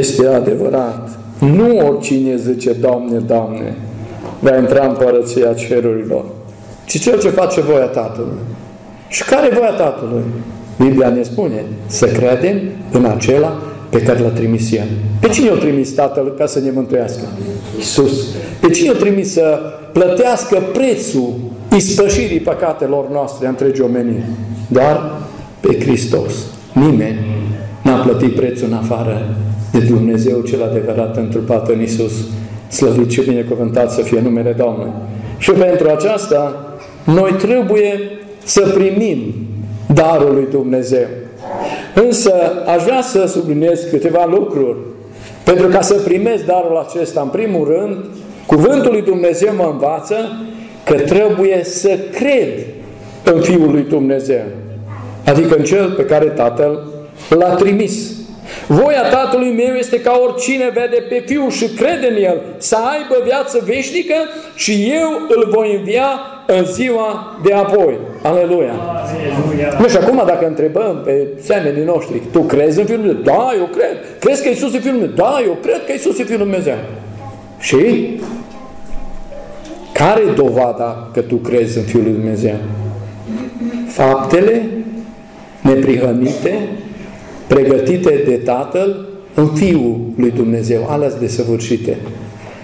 este adevărat. Nu oricine zice: Doamne, Doamne, va intra în împărăția cerurilor, ci cel ce face voia Tatălui. Și care e voia Tatălui? Biblia ne spune să credem în acela pe care l-a trimis El. Pe cine o trimis Tatăl ca să ne mântuiască? Iisus. Pe cine o trimis să plătească prețul ispășirii păcatelor noastre a întregii omeniri? Doar pe Hristos. Nimeni n-a plătit prețul în afară de Dumnezeu cel adevărat întrupat în Iisus, slăvit și binecuvântat să fie numele Domnului. Și pentru aceasta noi trebuie să primim darul lui Dumnezeu. Însă aș vrea să subliniez câteva lucruri. Pentru ca să primesc darul acesta, în primul rând, cuvântul lui Dumnezeu mă învață că trebuie să cred în Fiul lui Dumnezeu, adică în Cel pe care Tatăl l-a trimis. Voia Tatălui meu este ca oricine vede pe Fiul și crede în El să aibă viață veșnică și eu îl voi învia în ziua de apoi. Aleluia! Nu, și acum dacă întrebăm pe seamenii noștri, tu crezi în Fiul Dumnezeu? Da, eu cred! Crezi că Iisus e Fiul Dumnezeu? Da, eu cred că Iisus e Fiul Dumnezeu! Și? Care e dovada că tu crezi în Fiul lui Dumnezeu? Faptele neprihănite pregătite de Tatăl în Fiul lui Dumnezeu, alea desăvârșite.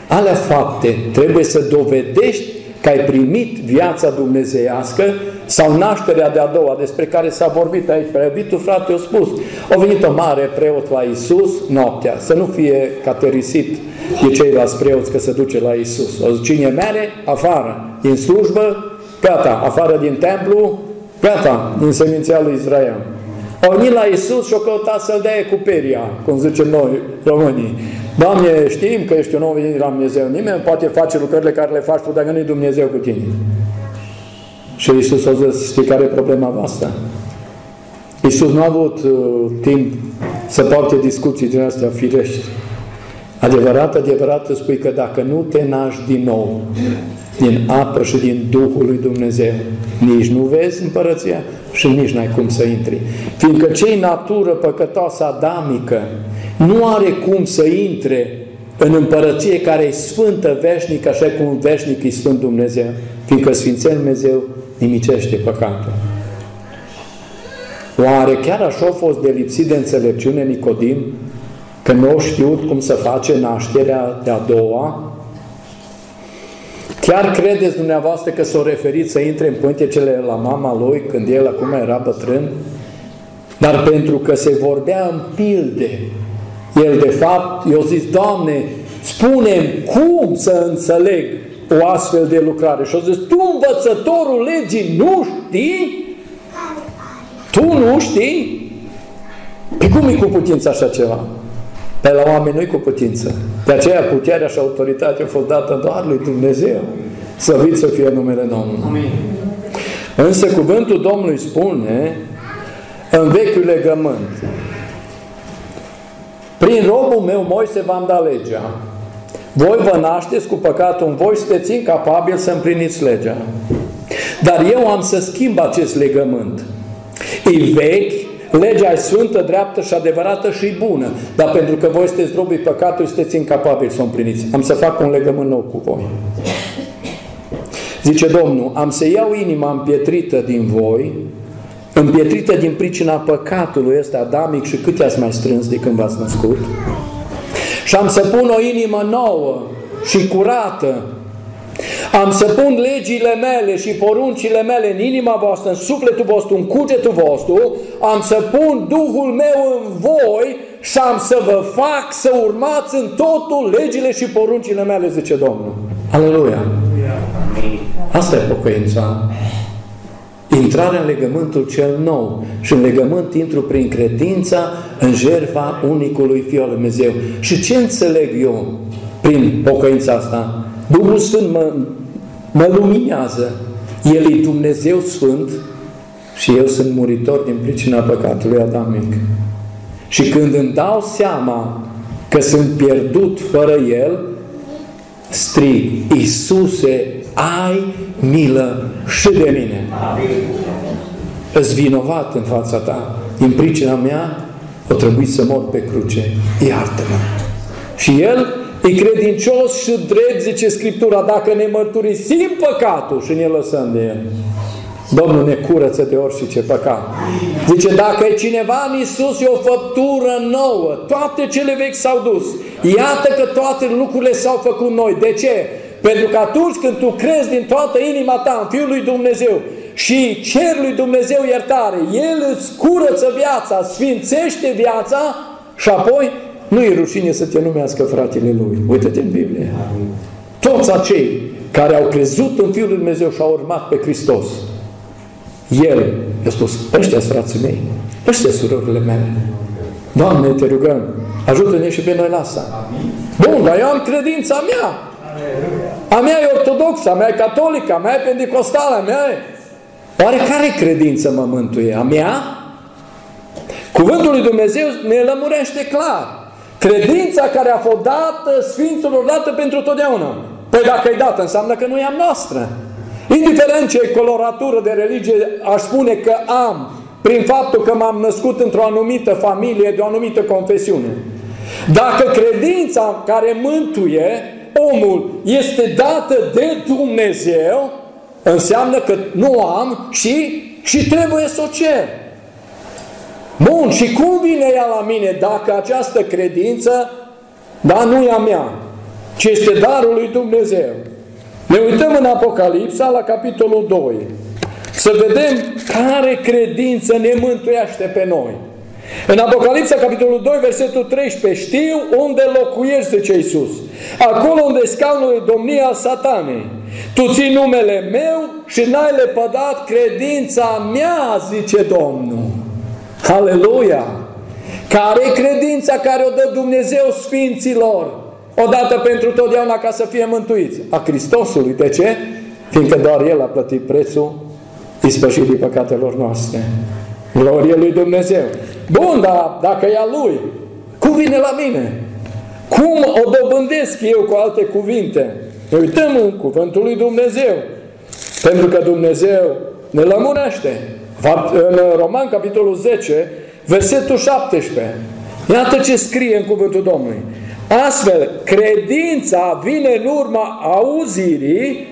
Alea fapte trebuie să dovedești că ai primit viața dumnezeiască sau nașterea de-a doua, despre care s-a vorbit aici. Prea iubitul frate a spus, a venit o mare preot la Iisus noaptea, să nu fie caterisit de ceilalți preoți că se duce la Iisus. O zice, cine mere, afară, din slujbă, gata, afară din templu, gata, din seminția lui Israel. Au venit la Iisus și o căutat să-l dea cu peria, cum zicem noi românii. Doamne, știm că ești un om venit la Dumnezeu. Nimeni poate face lucrările care le faci tu dacă nu e Dumnezeu cu tine. Și Iisus a zis, știi care e problema voastră? Iisus nu a avut timp să poarte discuții din astea firești. Adevărat, adevărat îți spui că dacă nu te naști din nou, din apă și din Duhul lui Dumnezeu, nici nu vezi împărăția și nici n-ai cum să intri. Fiindcă cei natură păcătoasă adamică nu are cum să intre în împărăție care e sfântă, veșnică, așa cum veșnic e Sfânt Dumnezeu, fiindcă Sfințel Dumnezeu nimicește păcatul. Oare chiar așa a fost de lipsit de înțelepciune Nicodim, că nu a știut cum să face nașterea de-a doua? Chiar credeți dumneavoastră că s-au referit să intre în pântecele la mama lui când el acum era bătrân? Dar pentru că se vorbea în pilde, el de fapt, eu zic, Doamne, spune-mi cum să înțeleg o astfel de lucrare. Și-o zis, tu învățătorul legii nu știi? Tu nu știi? Pe cum e cu putință așa ceva? Pe la oameni nu-i cu putință. De aceea puterea și autoritatea a fost dată doar lui Dumnezeu. Slăvit să fie numele Domnului. Amin. Însă cuvântul Domnului spune în vechiul legământ, prin robul meu Moise v-am dat legea. Voi vă nașteți cu păcatul în voi și sunteți incapabili să împliniți legea. Dar eu am să schimb acest legământ. E vechi, legea e sfântă, dreaptă și adevărată și bună. Dar pentru că voi sunteți robii păcatului, sunteți incapabili să o împliniți. Am să fac un legământ nou cu voi. Zice Domnul, am să iau inima împietrită din voi, împietrită din pricina păcatului ăsta adamic și cât i-ați mai strâns de când v-ați născut, și am să pun o inimă nouă și curată. Am să pun legile mele și poruncile mele în inima voastră, în sufletul vostru, în cugetul vostru. Am să pun Duhul meu în voi și am să vă fac să urmați în totul legile și poruncile mele, zice Domnul. Aleluia! Asta e pocăința. Intrarea în legământul cel nou. Și în legământ intru prin credința în jertfa unicului Fiul lui Dumnezeu. Și ce înțeleg eu prin pocăința asta? Duhul Sfânt mă luminează. El e Dumnezeu Sfânt și eu sunt muritor din pricina păcatului adamic. Și când îmi dau seama că sunt pierdut fără El, strig, Iisuse, ai milă și de mine. Îți vinovat în fața ta. Din pricina mea o trebuie să mor pe cruce. Iartă-mă. Și El e credincios și drept, zice Scriptura, dacă ne mărturisim păcatul și ne lăsăm de el. Domnul ne curăță de orice păcat. Zice, dacă e cineva în Iisus e o făptură nouă, toate cele vechi s-au dus. Iată că toate lucrurile s-au făcut noi. De ce? Pentru că atunci când tu crezi din toată inima ta în Fiul lui Dumnezeu și ceri lui Dumnezeu iertare, El îți curăță viața, sfințește viața și apoi nu-i rușine să te numească fratele lui. Uită-te în Biblie. Toți acei care au crezut în Fiul lui Dumnezeu și au urmat pe Hristos, El i-a spus, ăștia-s frații mei, ăștia-s surorile mele. Doamne, te rugăm, ajută-ne și pe noi la asta. Bun, dar eu am credința mea. A mea e ortodoxă, a mea e catolică, a mea e pentecostală, a mea e... Oare care credință mă mântuie? A mea? Cuvântul lui Dumnezeu ne lămurește clar. Credința care a fost dată Sfinților, dată pentru totdeauna. Păi dacă e dată, înseamnă că nu e a noastră. Indiferent ce coloratură de religie aș spune că am, prin faptul că m-am născut într-o anumită familie, de o anumită confesiune. Dacă credința care mântuie omul este dată de Dumnezeu, înseamnă că nu am și trebuie să o cer. Bun, și cum vine ea la mine dacă această credință, dar nu e a mea, ci este darul lui Dumnezeu? Ne uităm în Apocalipsa la capitolul 2. Să vedem care credință ne mântuiește pe noi. În Apocalipsa, capitolul 2, versetul 13, știu unde locuiești, zice Iisus, acolo unde scaunul e domnia Satanei. Tu ții numele meu și n-ai lepădat credința mea, zice Domnul. Aleluia! Care e credința care o dă Dumnezeu sfinților? Odată pentru totdeauna ca să fie mântuiți. A Hristosului. De ce? Fiindcă doar El a plătit prețul ispășirii păcatelor noastre. Glorie lui Dumnezeu! Bun, dar dacă e a Lui, cum vine la mine? Cum o dobândesc eu cu alte cuvinte? Ne uităm în cuvântul lui Dumnezeu. Pentru că Dumnezeu ne lămurește. În Roman, capitolul 10, versetul 17. Iată ce scrie în cuvântul Domnului. Astfel, credința vine în urma auzirii,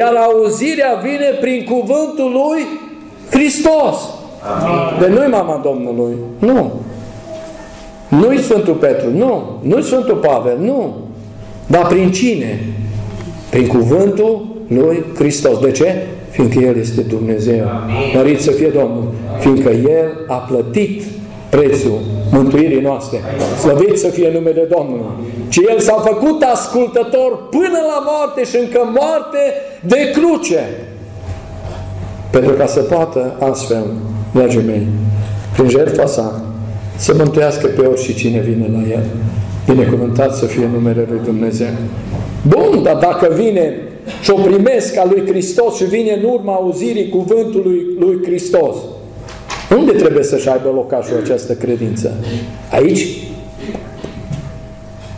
iar auzirea vine prin cuvântul lui Hristos. Amin. De nu-i mama Domnului. Nu. Nu-i Sfântul Petru. Nu. Nu-i Sfântul Pavel. Nu. Dar prin cine? Prin cuvântul lui Hristos. De ce? Fiindcă El este Dumnezeu. Mărit să fie Domnul. Amin. Fiindcă El a plătit prețul mântuirii noastre. Slăvit să fie numele Domnului. Ci El s-a făcut ascultător până la moarte și încă moarte de cruce. Pentru ca să poată astfel, dragii mei, prin jertfa sa, să mântuiască pe oricine vine la El. Binecuvântat să fie numele lui Dumnezeu. Bun, dar dacă vine și o primesc a lui Hristos și vine în urma auzirii cuvântului lui Hristos, unde trebuie să-și aibă locașul această credință? Aici?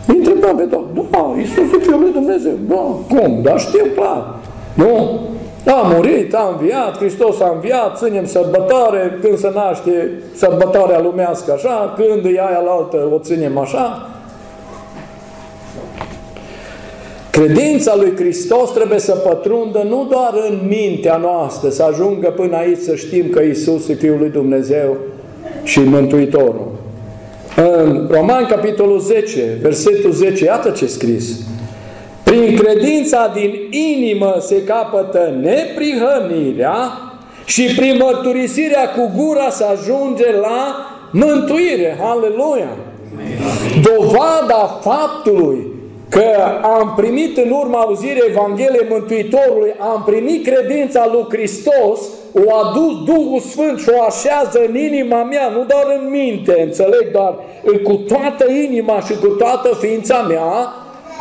Întrebam pe Domnul. Da, Iisus e Fiul lui Dumnezeu. Da, cum? Da, știu clar. Nu? A murit, a înviat, Hristos a înviat, ținem sărbătoare, când se naște sărbătoarea lumească așa, când e aia la altă o ținem așa. Credința lui Hristos trebuie să pătrundă nu doar în mintea noastră, să ajungă până aici să știm că Iisus e Fiul lui Dumnezeu și Mântuitorul. În Roman, capitolul 10, versetul 10, iată ce scris. Prin credința din inimă se capătă neprihănirea și prin mărturisirea cu gura se ajunge la mântuire. Aleluia! Dovada faptului că am primit în urma auzirii Evangheliei Mântuitorului, am primit credința lui Hristos, o adus Duhul Sfânt și o așează în inima mea, nu doar în minte, înțeleg, dar cu toată inima și cu toată ființa mea,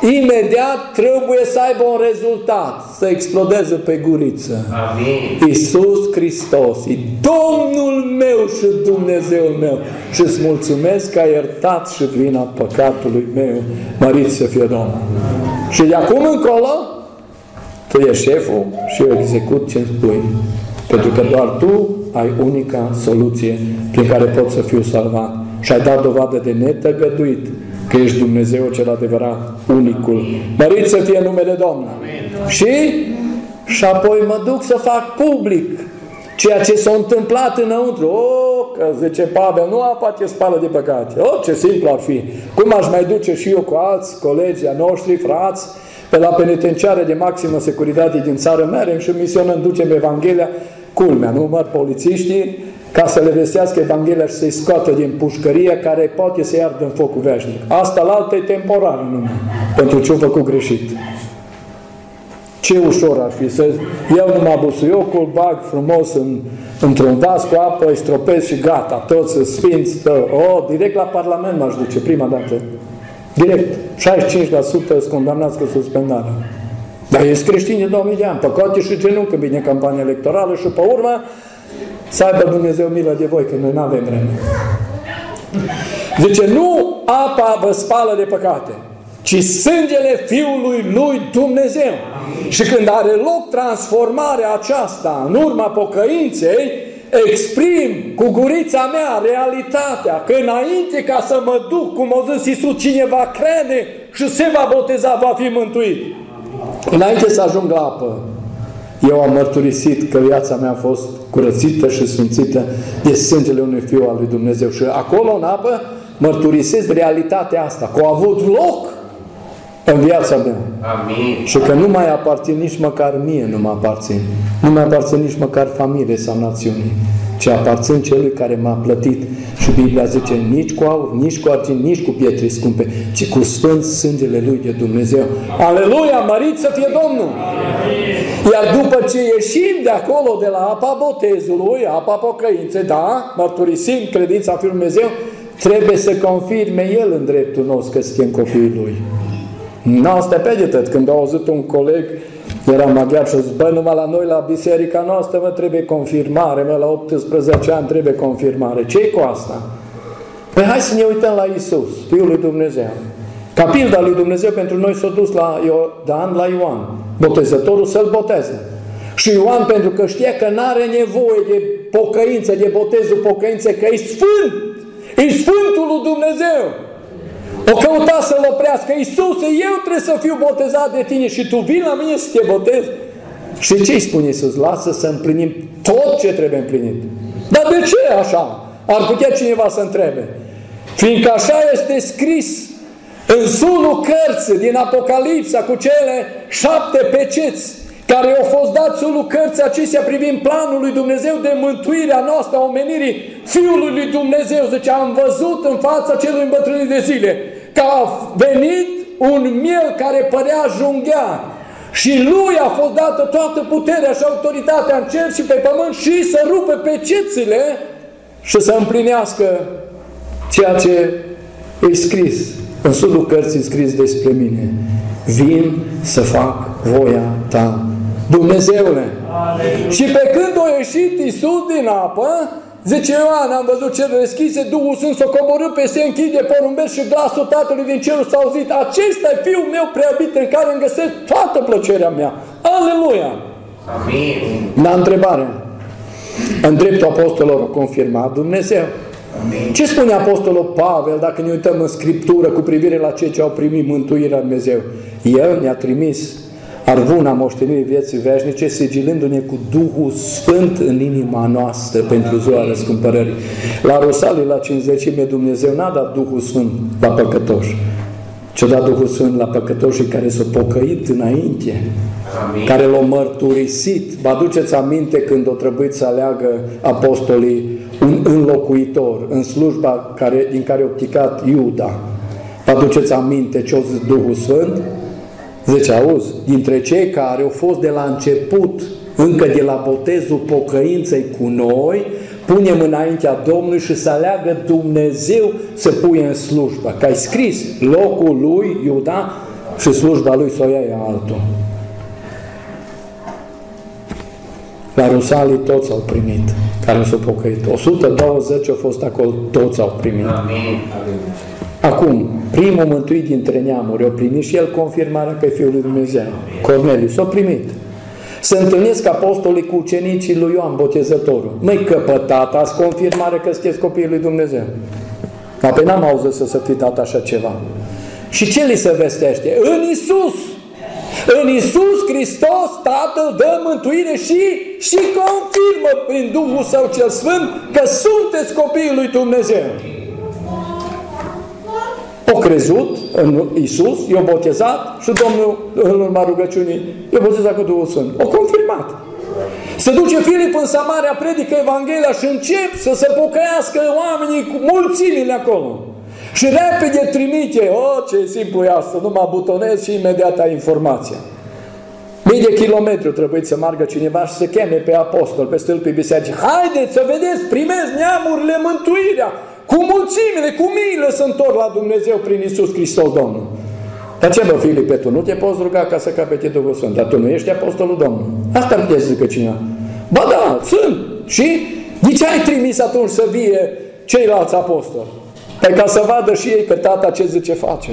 imediat trebuie să aibă un rezultat, să explodeze pe guriță. Amin. Iisus Hristos e Domnul meu și Dumnezeul meu și îți mulțumesc că ai iertat și vina păcatului meu. Mărit să fie Domnul. Amin. Și de acum încolo tu ești șeful și eu execut ce spui. Pentru că doar tu ai unica soluție prin care pot să fiu salvat. Și ai dat dovadă de netăgăduit că ești Dumnezeu cel adevărat, unicul. Mărit să fie numele Domnului. Amin. Și apoi mă duc să fac public ceea ce s-a întâmplat înăuntru. O, că zice Pavel, nu apa te spală de păcate. O, ce simplu ar fi. Cum aș mai duce și eu cu alți colegi a noștri, frați, pe la penitenciare de maximă securitate din țară, merem și misionăm, ducem Evanghelia, culmea, nu măr polițiștii, ca să le vestească Evanghelia și să-i scoată din pușcărie, care poate să-i ardă în focul veșnic. Asta la altă e temporară numai, pentru ce-au făcut greșit. Ce ușor ar fi să iau numai busuiocul, bag frumos într-un vas cu apă, îi stropez și gata, toți sunt sfinți, direct la Parlament m-aș duce, prima dată. Direct. 65% sunt condamnați cu suspendarea. Dar ești creștin de 2000 de ani, păcate și genunchi când vine campania electorală și pe urmă să aibă Dumnezeu milă de voi, că noi nu avem vreme. Zice, nu apa vă spală de păcate, ci sângele Fiului lui Dumnezeu. Și când are loc transformarea aceasta în urma pocăinței, exprim cu gurița mea realitatea că înainte ca să mă duc, cum a zis Iisus, cine va crede și se va boteza, va fi mântuit. Înainte să ajung la apă, eu am mărturisit că viața mea a fost curățită și sfințită de sângele unui Fiu al lui Dumnezeu. Și acolo, în apă, mărturisesc realitatea asta, că a avut loc în viața mea. Amin. Și că nu mai aparțin nici măcar mie, nu mă aparțin. Nu mai aparțin nici măcar familie sau națiunii, ci aparțin celui care m-a plătit. Și Biblia zice, nici cu aur, nici cu argint, nici cu pietre scumpe, ci cu sfânt sângele lui de Dumnezeu. Aleluia, mărit să fie Domnul! Iar după ce ieșim de acolo, de la apa botezului, apa pocăinței, da, mărturisim credința Fiului Dumnezeu, trebuie să confirme El în dreptul nostru că suntem copiii Lui. N-asta pe de tot. Când a auzit un coleg, era maghiar și a zis, bă, numai la noi, la biserica noastră, mă, trebuie confirmare, mă, la 18 ani trebuie confirmare. Ce-i cu asta? Păi hai să ne uităm la Iisus, Fiul lui Dumnezeu. Ca pilda lui Dumnezeu pentru noi s-a dus la Iordan, la Ioan. Botezătorul să-l boteze. Și Ioan, pentru că știa că n-are nevoie de pocăință, de botezul pocăinței, că e sfânt. E sfântul lui Dumnezeu. O căuta să-l oprească. Iisuse, eu trebuie să fiu botezat de tine și tu vii la mine să te botezi. Și ce îi spune Iisus? Lasă să împlinim tot ce trebuie împlinit. Dar de ce așa? Ar putea cineva să întrebe. Fiindcă așa este scris în sulul cărții din Apocalipsa cu cele 7 peceți care au fost dat sulul cărții acestea privind planul lui Dumnezeu de mântuirea noastră a omenirii Fiului lui Dumnezeu. Zice, am văzut în fața celui îmbătrânit de zile că a venit un miel care părea junghea și lui a fost dată toată puterea și autoritatea în cer și pe pământ și să rupe pecețile și să împlinească ceea ce e scris. În sulul cărții scris despre mine. Vin să fac voia ta, Dumnezeule. Aleluia. Și pe când a ieșit Iisus din apă, zice Ioan, am văzut cerul deschise, Duhul Sfânt s-a coborât pe se închide porumbesc și glasul Tatălui din cerul s-a auzit, acesta e Fiul meu preabit în care îmi găsesc toată plăcerea mea. Aleluia! Amin! La întrebare, în dreptul apostolilor a confirmat Dumnezeu. Amin. Ce spune apostolul Pavel dacă ne uităm în Scriptură cu privire la cei ce au primit mântuirea Dumnezeu? El ne-a trimis arvuna moștenirii vieții veșnice, sigilându-ne cu Duhul Sfânt în inima noastră pentru ziua răscumpărării. La Rosalii, la 50-ime, Dumnezeu n-a dat Duhul Sfânt la păcătoși, ci a dat Duhul Sfânt la păcătoșii care s-au pocăit înainte, amin, care l-au mărturisit. Vă aduceți aminte când o trebuit să aleagă apostolii un înlocuitor în slujba din care a opticat Iuda. Vă aduceți aminte ce a zis Duhul Sfânt? Zice, auzi, dintre cei care au fost de la început, încă de la botezul pocăinței cu noi, punem înaintea Domnului și să aleagă Dumnezeu să pui în slujba. Că ai scris locul lui Iuda și slujba lui să o iei altul. La Rusalii toți au primit, care s-au pocăit. 120 au fost acolo, toți au primit. Amin. Acum, primul mântuit dintre neamuri, o primit și el confirmarea pe Fiul lui Dumnezeu. Cornelius o primit. Se întâlnesc apostolii cu ucenicii lui Ioan Botezătorul. Măi căpătat, ați confirmare că sunteți copiii lui Dumnezeu. Dar pe n-am auzit să fi dat așa ceva. Și ce li se vestește? În Iisus! În Iisus Hristos, Tatăl dă mântuire și confirmă prin Duhul Său cel Sfânt că sunteți copiii lui Dumnezeu. O crezut în Iisus, i-a botezat și Domnul în urma rugăciunii i-a botezat cu Duhul Sfânt. O confirmat. Se duce Filip în Samaria, predică Evanghelia și încep să se pocăiască oamenii cu mulțimile acolo. Și repede trimite, oh, ce simplu e asta, nu mă butonez și imediat ai informația. Mii de kilometri trebuie să meargă cineva și să cheme pe apostol, pe stâlpii bisericii. Haideți să vedeți, primesc neamurile mântuirea, cu mulțimile, cu miile se întorc la Dumnezeu prin Iisus Hristos Domnul. Dar ce, mă, Filipe, tu nu te poți ruga ca să capete Duhul Sfânt, dar tu nu ești apostolul Domnului. Asta nu te zică cineva. Ba da, sunt. Și de ce ai trimis atunci să vie ceilalți apostoli? Păi ca să vadă și ei că tata ce zice face.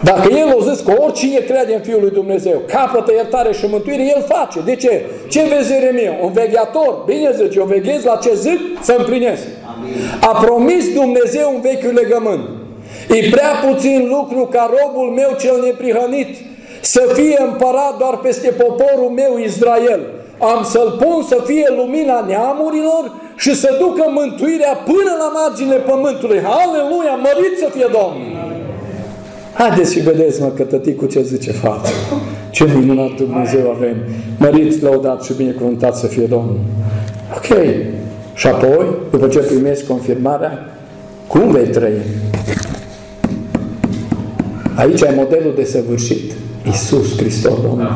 Dacă el o zis că oricine crede în Fiul lui Dumnezeu capătă iertare și mântuire, el face. De ce? Ce vezi, Ieremia? Un vegheator, bine zice, eu veghez la ce zic să împlinesc. A promis Dumnezeu un vechiul legământ. E prea puțin lucru ca robul meu cel neprihănit să fie împărat doar peste poporul meu Israel. Am să-l pun să fie lumina neamurilor și să ducă mântuirea până la marginile pământului. Aleluia, mărit să fie Domnul! Haideți și vedeți, mă, că tăticu ce zice față. Ce minunat Dumnezeu avem! Mărit, lăudat și binecuvântat să fie Domnul! Ok. Și apoi, după ce primești confirmarea, cum vei trăi? Aici e modelul desăvârșit. Iisus Hristos Domnul.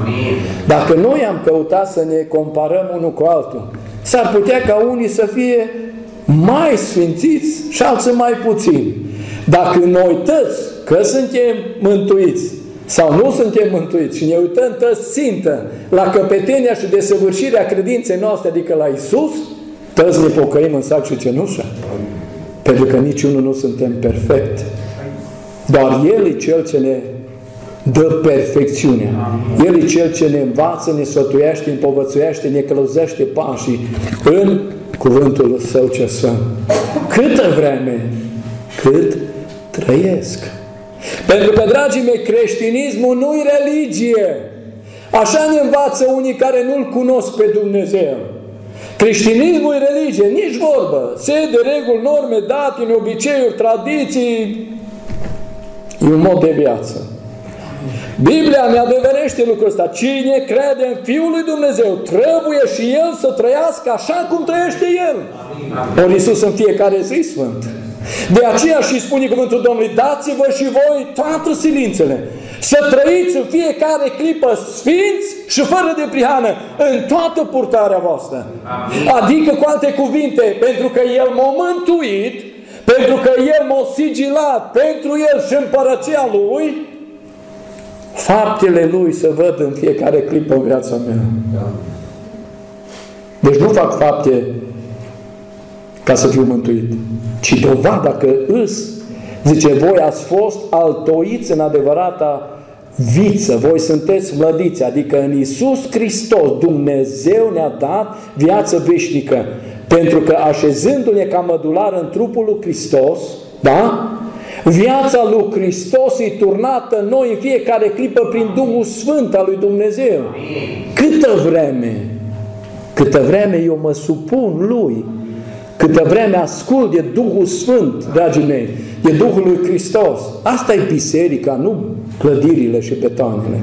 Dacă noi am căutat să ne comparăm unul cu altul, s-ar putea ca unii să fie mai sfințiți și alții mai puțini. Dacă noi uități că suntem mântuiți sau nu suntem mântuiți și ne uităm tăți țintă la căpetenia și desăvârșirea credinței noastre, adică la Iisus, tăți ne pocăim în sac și cenușă. Pentru că niciunul nu suntem perfect. Doar El e Cel ce ne dă perfecțiune. El e Cel ce ne învață, ne sfătuiește, împovățuiește, ne călăuzește pașii în cuvântul Său ce sunt. Câtă vreme, cât trăiesc. Pentru că, dragii mei, creștinismul nu-i religie. Așa ne învață unii care nu-L cunosc pe Dumnezeu. Creștinismul e religie, nici vorbă. Se de reguli, norme, datine, obiceiuri, tradiții. E un mod de viață. Biblia ne adeverește lucrul ăsta. Cine crede în Fiul lui Dumnezeu trebuie și el să trăiască așa cum trăiește El. Ori Iisus în fiecare zi sfânt. De aceea și spune cuvântul Domnului: dați-vă și voi toate silințele să trăiți în fiecare clipă sfinți și fără de prihană în toată purtarea voastră. Adică, cu alte cuvinte, pentru că El m-a mântuit, pentru că El m-a sigilat pentru El și împărăția Lui, faptele Lui se văd în fiecare clipă în viața mea. Deci nu fac fapte ca să fiu mântuit, ci dovada că îs. Zice: voi ați fost altoiți în adevărata viță, voi sunteți mlădiți, adică în Iisus Hristos Dumnezeu ne-a dat viață veșnică, pentru că așezându-ne ca mădular în trupul lui Hristos, da? Viața lui Hristos e turnată în noi în fiecare clipă prin Duhul Sfânt al lui Dumnezeu. Câtă vreme eu mă supun Lui, câtă vreme ascult de Duhul Sfânt, dragii mei, de Duhul lui Hristos. Asta e biserica, nu clădirile și betonele,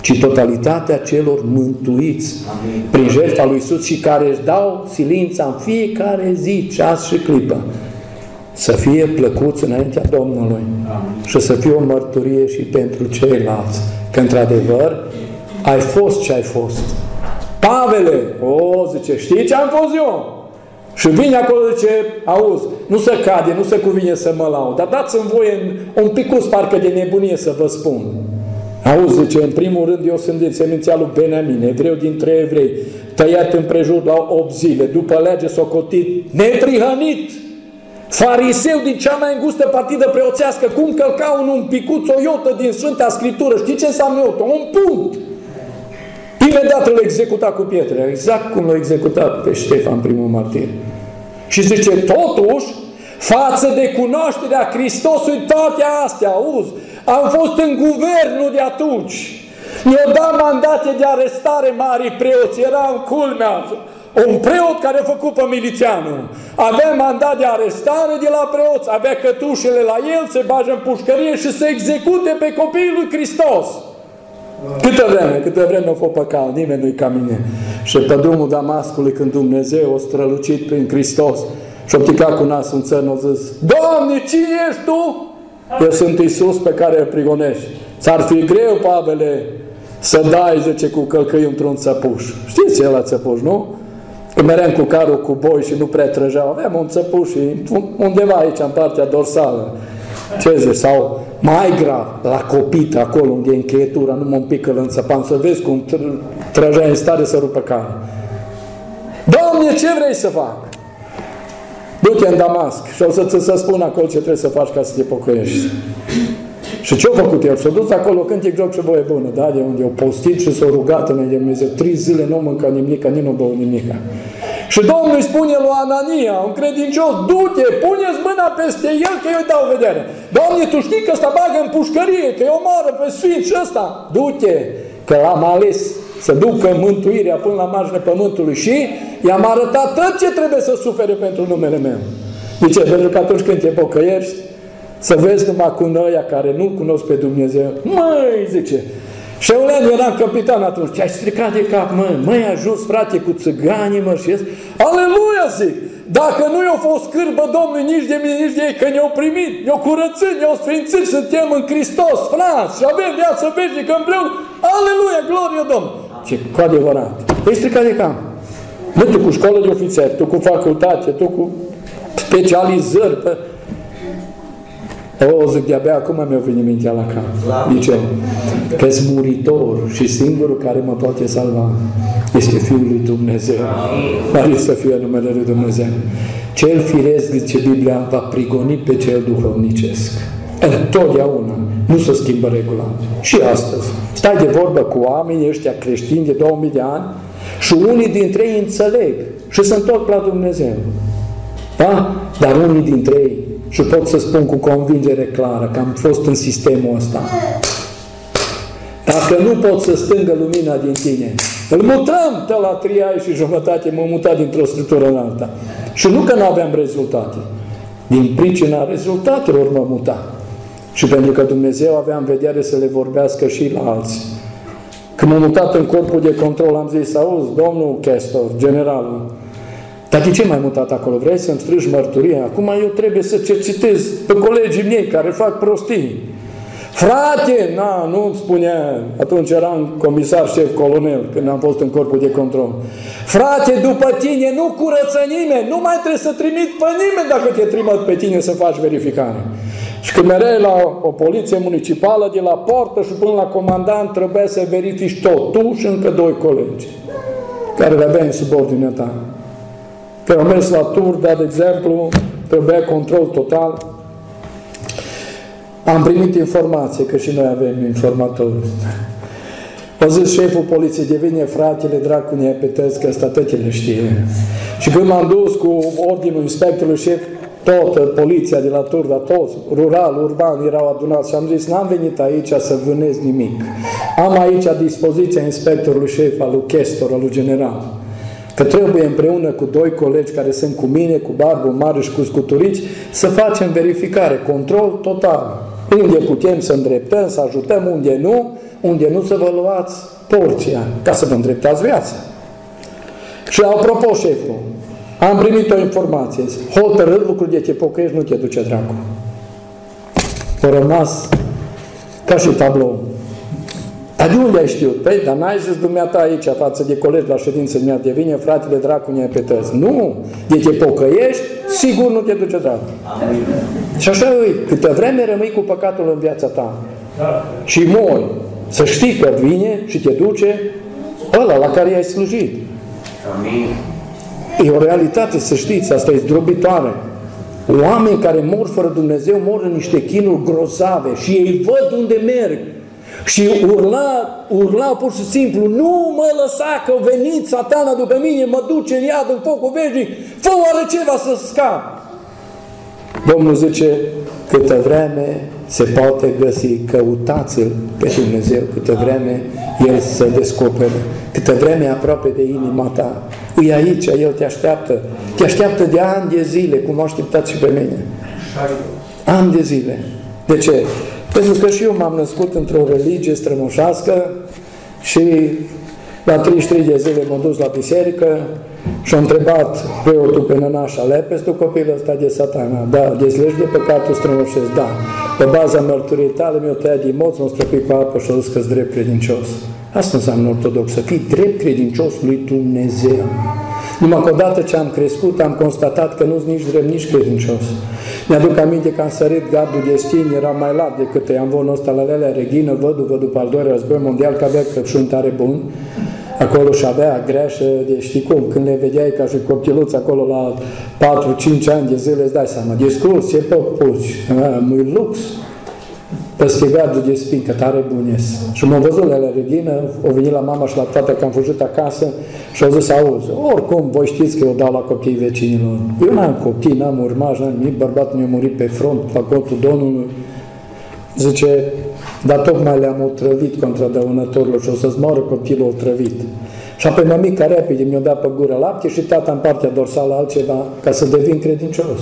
ci totalitatea celor mântuiți. Amin. Prin jertfa lui Iisus și care își dau silința în fiecare zi, ceas și clipă, să fie plăcuți înaintea Domnului. Amin. Și să fie o mărturie și pentru ceilalți, că într-adevăr ai fost ce ai fost. Pavele, zice, știi ce am fost eu? Și vine acolo, zice: auzi, nu se cade, nu se cuvine să mă laud, dar dați-mi voie un picuț parcă de nebunie să vă spun. Auzi, zice, în primul rând eu sunt din seminția lui Beniamin, evreu dintre evrei, tăiat împrejur la 8 zile, după lege socotit neprihănit, fariseu din cea mai îngustă partidă preoțească. Cum călca un picuț, o iotă din Sfânta Scriptură? Știi ce înseamnă iotă? Un punct! Imediat îl executa cu pietre, exact cum l-a executat pe Ștefan, primul martir. Și zice: totuși, față de cunoașterea Hristosului, toate astea, auzi, am fost în guvernul de atunci, mi-au dat mandate de arestare mari preoți, era în culmea, un preot care a făcut pe milițianul, avea mandat de arestare de la preoți, avea cătușele la el, se bagă în pușcărie și se execute pe copiii lui Hristos. Câtă vreme nu fost păcat, nimeni nu-i ca mine. Și pe drumul Damascului, când Dumnezeu o strălucit prin Hristos și-o pticat cu nasul în țărn, o zis: Doamne, cine ești Tu? Eu sunt Iisus pe care îl prigonești. Ți-ar fi greu, Pavele, să dai, zice, cu călcâi într-un țăpuș. Știți el la țăpuș, nu? Când meream cu carul cu boi și nu prea trăgeau, aveam un țăpuș undeva aici, în partea dorsală. Ce zici? Sau mai grav, la copit, acolo unde e încheietura, numai un pic îl înțăpam, să vezi cum trăgea în stare să rupă carul. Doamne, ce vrei să fac? Du-te în Damasc și o să spun acolo ce trebuie să faci ca să te pocăiești. Și ce-a făcut el? S-a dus acolo, cântic, joc și voie bună, da? De unde au postit și s-a rugat înainte de Dumnezeu. 3 zile nu mânca nimica, nici nu bău nimica. Și Domnul îi spune lui Anania, un credincios: du-te, pune-ți mâna peste el că eu îi dau vedere. Doamne, tu știi că ăsta bagă în pușcărie, că eu omoară pe sfinț și ăsta. Du-te, că l-am ales să ducă mântuirea până la marginea pământului și i-am arătat tot ce trebuie să sufere pentru numele meu. De ce? Pentru că atunci când te pocăiești, să vezi numai cu noi care nu-L cunosc pe Dumnezeu. Măi, zice, și eu eram capitan atunci, te-ai stricat de cap, măi, ajuns, frate, cu țiganii, mă, și aleluia, zic, dacă nu i-au fost scârbă Domnului nici de mine, nici de ei, că ne-au primit, ne-au curățit, ne-au sfințit, suntem în Hristos, frați, și avem viață veșnică împreună, aleluia, glorie Domnului. Ce, cu adevărat, te-ai stricat de cap. Nu, tu cu școală de ofițeri, tu cu facultate, tu cu specializări, o, zic, de-abia acum mi-a venit mintea la cap. Zice, că-s muritor și singurul care mă poate salva este Fiul lui Dumnezeu. Mare să fie numele lui Dumnezeu. Cel firesc, zice Biblia, va prigoni pe cel duhovnicesc. Întotdeauna. Nu se schimbă regula. Și astăzi. Stai de vorbă cu oamenii ăștia creștini de 2000 de ani și unii dintre ei înțeleg și se întorc la Dumnezeu. Da? Dar unii dintre ei, și pot să spun cu convingere clară că am fost în sistemul ăsta. Dacă nu pot să stângă lumina din tine, îl mutăm de la 3 ani și jumătate, m-am mutat dintr-o structură în alta. Și nu că nu aveam rezultate. Din pricina rezultatelor m-am mutat. Și pentru că Dumnezeu avea în vedere să le vorbească și la alții. Când m-am mutat în corpul de control, am zis: auzi, domnul Chestov, generalul, dar de ce m-ai mutat acolo? Vrei să-mi strângi mărturia? Acum eu trebuie să cercetez pe colegii mei care fac prostii. Frate! Na, nu-mi spunea, atunci eram comisar șef colonel, când am fost în corpul de control. Frate, după tine nu curăță nimeni, nu mai trebuie să trimit pe nimeni dacă te trimit pe tine să faci verificare. Și când mereu la o poliție municipală, de la poartă și până la comandant, trebuia să verifici tot, tu și încă 2 colegi, care le aveai în subordinea ta. Că am mers la tur, dar, de exemplu, trebuia control total. Am primit informație, că și noi avem informatori. A zis șeful poliției: devine, fratele, dracu, nepetesc, că statele știe. Și când m-am dus cu ordinul inspectorului șef, toată poliția de la tur, dar toți, rural, urban, erau adunați și am zis: n-am venit aici să vânez nimic. Am aici dispoziția inspectorului șef, al lui Chestor, al lui general. Că trebuie împreună cu 2 colegi care sunt cu mine, cu barbă mare și cu scuturici, să facem verificare, control total. Unde putem să îndreptăm, să ajutăm, unde nu să vă luați porția, ca să vă îndreptați viața. Și apropo, șeful, am primit o informație. Hotărât lucru de te pocăiești, nu te duce dracu. O rămas ca și tablou. Dar de unde ai știut? Păi, dar n-ai zis dumneata aici, față de colegi la ședință, mi-a devine, fratele, dracu, ne-ai petăți. Nu! De te pocăiești, sigur nu te duce dracu. Amin. Și așa e, câtă vreme rămâi cu păcatul în viața ta. Da. Și mori. Să știi că vine și te duce ăla la care i-ai slujit. Amin. E o realitate, să știți, asta e zdrobitoare. Oameni care mor fără Dumnezeu mor în niște chinuri grozave și ei văd unde merg. Și urla pur și simplu: nu mă lăsa, că veniți satana după mine, mă duce în iad, în focul veșnic, fă oară ceva să scap. Domnul zice: câtă vreme se poate găsi, căutați-L pe Dumnezeu, câtă vreme El se descoperă, câtă vreme aproape de inima ta. E aici, El te așteaptă. Te așteaptă de ani de zile, cum o așteptați și pe mine. Ani de zile. De ce? Pentru că și eu m-am născut într-o religie strămoșească și la 33 de zile m-am dus la biserică și am întrebat preotul pe nănașa lepestu copilul ăsta de satana. Da, desleși de păcatul strămoșesc, da. Pe baza mărturiei tale mi-o tăiat din moț, m-o stropit cu apă și-o zis că-s drept credincios. Asta înseamnă ortodox, să fii drept credincios lui Dumnezeu. Numai că odată ce am crescut, am constatat că nu-s nici drept, nici credincios. Mi-aduc aminte că am sărit gardul de stini, era mai larg decât am vorbit ăsta la Lelea Reghină, văduvă după al doilea război mondial, că avea Crăciun tare bun, acolo și avea greașă de știi cum, când le vedeai ca și coptiluți acolo la 4-5 ani de zile, îți dai seama, discurs, e pe puci, mui lux, peste gardul de spin, că tare bunesc. Și m-am văzut la Reghină, o venit la mama și la tată că am fugit acasă și au zis, auzi, oricum voi știți că eu dau la copiii vecinilor. Eu n-am copii, n-am urmași, n-am nimic, bărbatul mi-a murit pe front, la contul Domnului. Zice, dar tocmai le-am otrăvit contra dăunătorilor și o să-ți moară copilul otrăvit. Și apoi mămica repede mi-a dat pe gură lapte și tata în partea dorsală altceva, ca să devin credincios.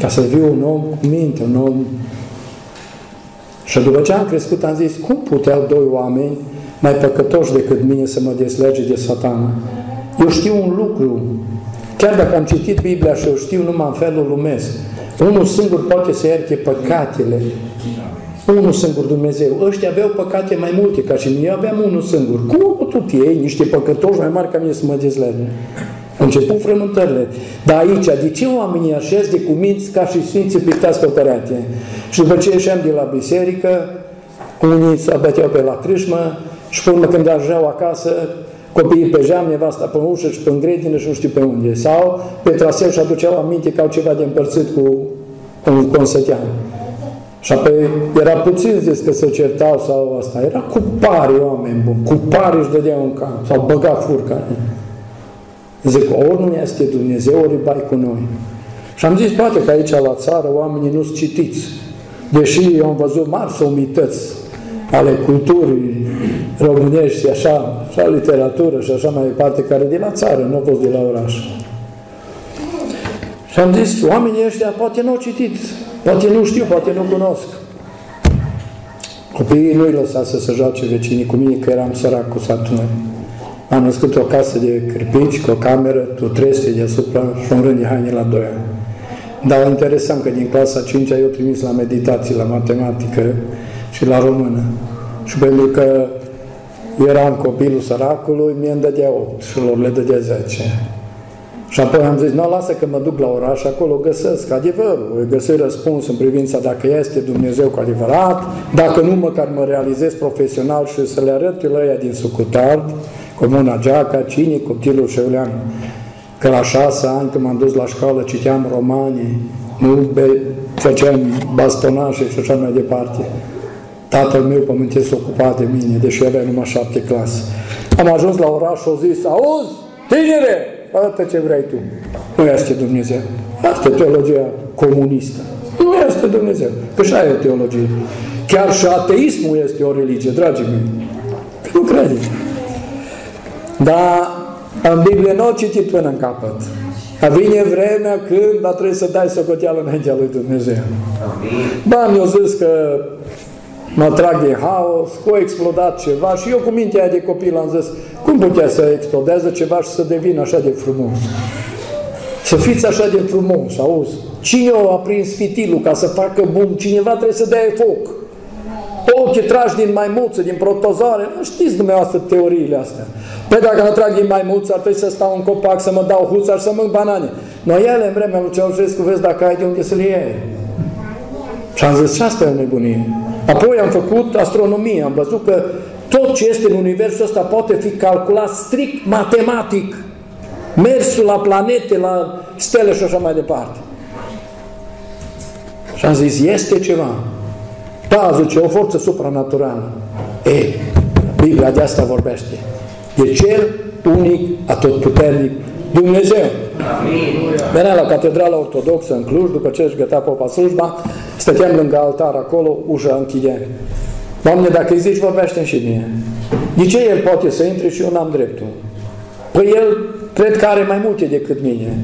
Ca să fiu un om cu minte, un om. Și după ce am crescut, am zis, cum puteau doi oameni mai păcătoși decât mine să mă deslege de satana? Eu știu un lucru. Chiar dacă am citit Biblia și eu știu numai în felul lumesc, unul singur poate să ierte păcatele. Unul singur Dumnezeu. Ăștia aveau păcate mai multe ca și mine. Eu aveam unul singur. Cum au putut ei, niște păcătoși mai mari ca mine, să mă dezlege? Au început frământările. Dar aici, de ce oamenii așez de cuminți ca și sfinții pictați pe părate? Și după ce ieșeam de la biserică, unii se abateau pe la crâșmă și, până când ajungeau acasă, copiii pe geam, nevasta pe ușă și pe îngredină și nu știu pe unde. Sau pe traseu și aduceau aminte că au ceva de împărțit cu un consătean. Și apoi era puțin zis că se certau sau asta. Era cu pari, oameni buni. Cu pari își dădeau în cap. Sau băga furca. Zic, ori nu este Dumnezeu, ori bai cu noi. Și am zis, poate că aici la țară oamenii nu-s citiți. Deși eu am văzut mari somități ale culturii românești, așa, și a literatură și așa mai departe, care de la țară, nu au fost de la oraș. Și am zis, oamenii ăștia poate n-au citit. Poate nu știu, poate nu cunosc. Copiii nu-i lăsa să se joace vecinii cu mine, că eram sărac cu satul meu. Am născut o casă de cârpici, cu o cameră, cu o trestie deasupra și un rând de haine la 2 ani. Dar interesam că din clasa 5-a eu trimis la meditații, la matematică și la română. Și pentru că eram copilul săracului, mie îmi dădea 8 și lor le dădea 10. Și apoi am zis, nu, lasă că mă duc la oraș, acolo găsesc adevărul, găsesc răspuns în privința dacă este Dumnezeu cu adevărat, dacă nu, măcar mă realizez profesional și să le arăt la ăia din Sucutard, comuna Geaca, cine, copilul Șeuleanu. Că la 6 ani, când m-am dus la școală, citeam romane, făceam bastonașe și așa mai departe. Tatăl meu pământesc se ocupa de mine, deși avea numai 7 clase. Am ajuns la oraș și au zis, auzi, tinere! Arată ce vrei tu. Nu este Dumnezeu. Asta e teologia comunistă. Nu este Dumnezeu. Că și aia e o teologie. Chiar și ateismul este o religie, dragii mei. Nu credeți. Dar în Biblie nu o citit până în capăt. Dar vine vremea când trebuie să dai socoteală înaintea lui Dumnezeu. Ba, mi-au zis că mă trag din haos, că a explodat ceva și eu cu mintea aia de copil am zis, cum putea să explodeze ceva și să devină așa de frumos? Să fiți așa de frumos, auzi? Cine a aprins fitilul ca să facă bum? Cineva trebuie să dea foc. O, ce tragi din maimuță, din protozoare, nu știți dumneavoastră teoriile astea. Păi dacă nu trag din maimuță, ar trebui să stau în copac, să mă dau huța și să mânc banane. Noi ele în vremea lui Ceaușescu, vezi dacă ai de unde să le iei. Și am zis, și asta e o nebunie. Apoi am făcut astronomie, am văzut că tot ce este în universul ăsta poate fi calculat strict matematic. Mersul la planete, la stele și așa mai departe. Și am zis, este ceva. Da, zice, o forță supranaturală. Ei, Biblia de asta vorbește. E cel unic, atotputernic, Dumnezeu. Venea la Catedrala Ortodoxă în Cluj, după ce își gătea popa slujba, stăteam lângă altar acolo, ușa închidea. Doamne, dacă îi zici, vorbește-mi și mie. De ce el poate să intre și eu n-am dreptul? Păi el, cred că are mai multe decât mine.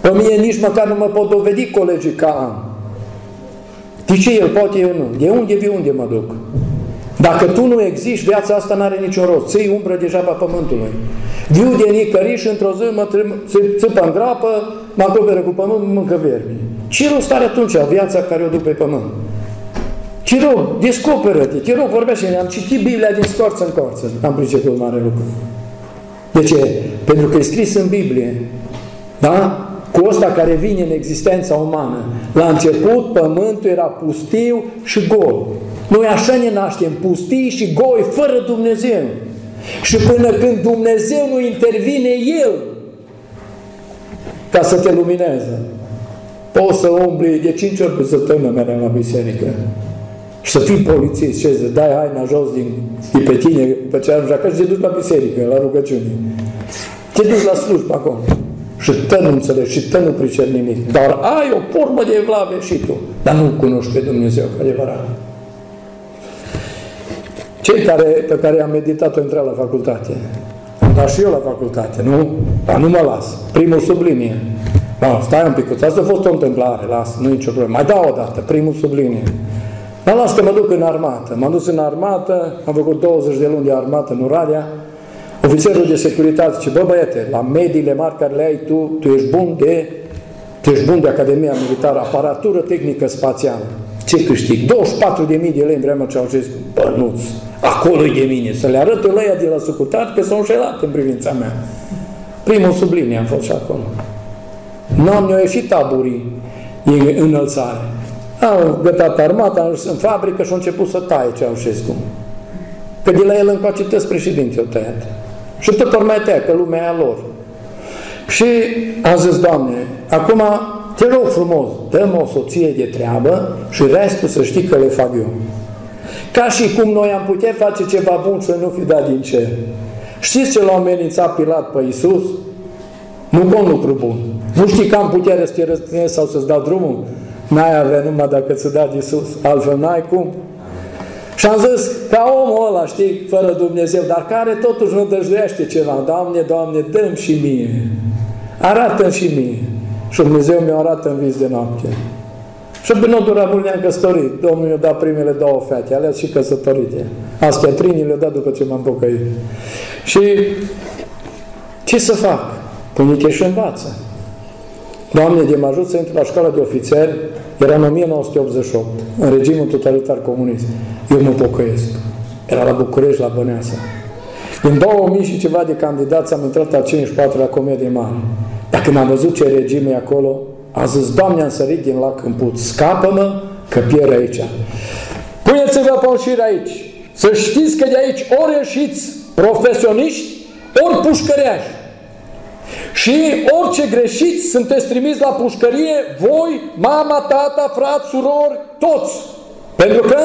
Pe mine nici măcar nu mă pot dovedi colegii ca am. De ce el poate, eu nu? De unde vii, unde mă duc? Dacă tu nu existi, viața asta n-are niciun rost. Ții umbră deja pe pământului. Viu de nicăriș, într-o zi mă țipă în grapă, mă acoperă cu pământ, mâncă vermi. Ce rost are atunci viața care o duc pe pământ? Te rog, descoperă-te, te rog, vorbește-ne. Am citit Biblia din scorță în corță. Am priceput mare lucru. De ce? Pentru că e scris în Biblie. Da? Cu ăsta care vine în existența umană. La început, pământul era pustiu și gol. Noi așa ne naștem, pustii și goi, fără Dumnezeu. Și până când Dumnezeu nu intervine El ca să te lumineze, poți să umbli de 5 ori pe săptămână mereu la biserică. Și să fii polițist, ce să dai haina jos de pe tine, pe cealaltă jacă și te duci la biserică, la rugăciune. Te duci la slujbă acolo. Și tă nu înțelegi, și tă nu pricep nimic. Dar ai o formă de evlavie și tu. Dar nu cunoști pe Dumnezeu cu adevărat. Cei pe care am meditat-o intra la facultate. Am dat și eu la facultate, nu? Dar nu mă las. Primul sublinie. No, stai un pic, asta a fost o întâmplare, las, nu e nicio problemă. Mai dau o dată, primul sublinie. Dar las că mă duc în armată. M-am dus în armată, am făcut 20 de luni de armată în Oradea. Ofițerul de securitate zice, bă băiete, la mediile mari care le ai tu, tu ești bun de Academia Militară, aparatură tehnică spațială. Ce câștig? 24.000 de lei în vremea Ceaușescu. Bă, nu-ți, acolo e de mine. Să le arăt la ea de la sucutat că s-au înșelat în privința mea. Primul sublinie am fost și acolo. N-am ne-au ieșit taburii în înălțare. Au gătat armata, am ajuns în fabrică și au început să taie Ceaușescu. Că de la el încoace tăți președinții au tăiat. Și tot ori mai tăia, că lumea e a lor. Și am zis, Doamne, acum te rog frumos, dă-mi o soție de treabă și restul să știi că le fac eu. Ca și cum noi am putea face ceva bun să nu fi dat din cer. Știți ce l-a amenințat Pilat pe Iisus? Nu bun lucru bun. Nu știi că am putere să te răstignezi sau să-ți dau drumul? N-ai avea numai dacă ți-a dat Iisus, altfel n-ai cum. Și am zis, ca omul ăla, știi, fără Dumnezeu, dar care totuși nu dăjduiește ceva. Doamne, Doamne, dă-mi și mie. Arată-mi și mie. Și Dumnezeu mi-o arată în vis de noapte. Și până o dura mult ne-am căsătorit. Domnul mi-a dat primele două fete, alea și căsătorite. Astea trinii le-a dat după ce m-am pocăit. Și ce să fac? Punică și învață. Doamne, de mă ajut să intru la școala de ofițeri, era în 1988, în regimul totalitar comunist. Eu mă pocăiesc. Era la București, la Băneasa. În 2000 și ceva de candidați am intrat la 54 la Comedie Mare. Dar când am văzut ce regim e acolo, am zis, Doamne, am sărit din lac în put, scapă-mă că pierd aici. Puneți-vă ponșiri aici. Să știți că de aici ori ieșiți profesioniști, ori pușcăreași. Și orice greșiți, sunteți trimiți la pușcărie, voi, mama, tata, frat, surori, toți. Pentru că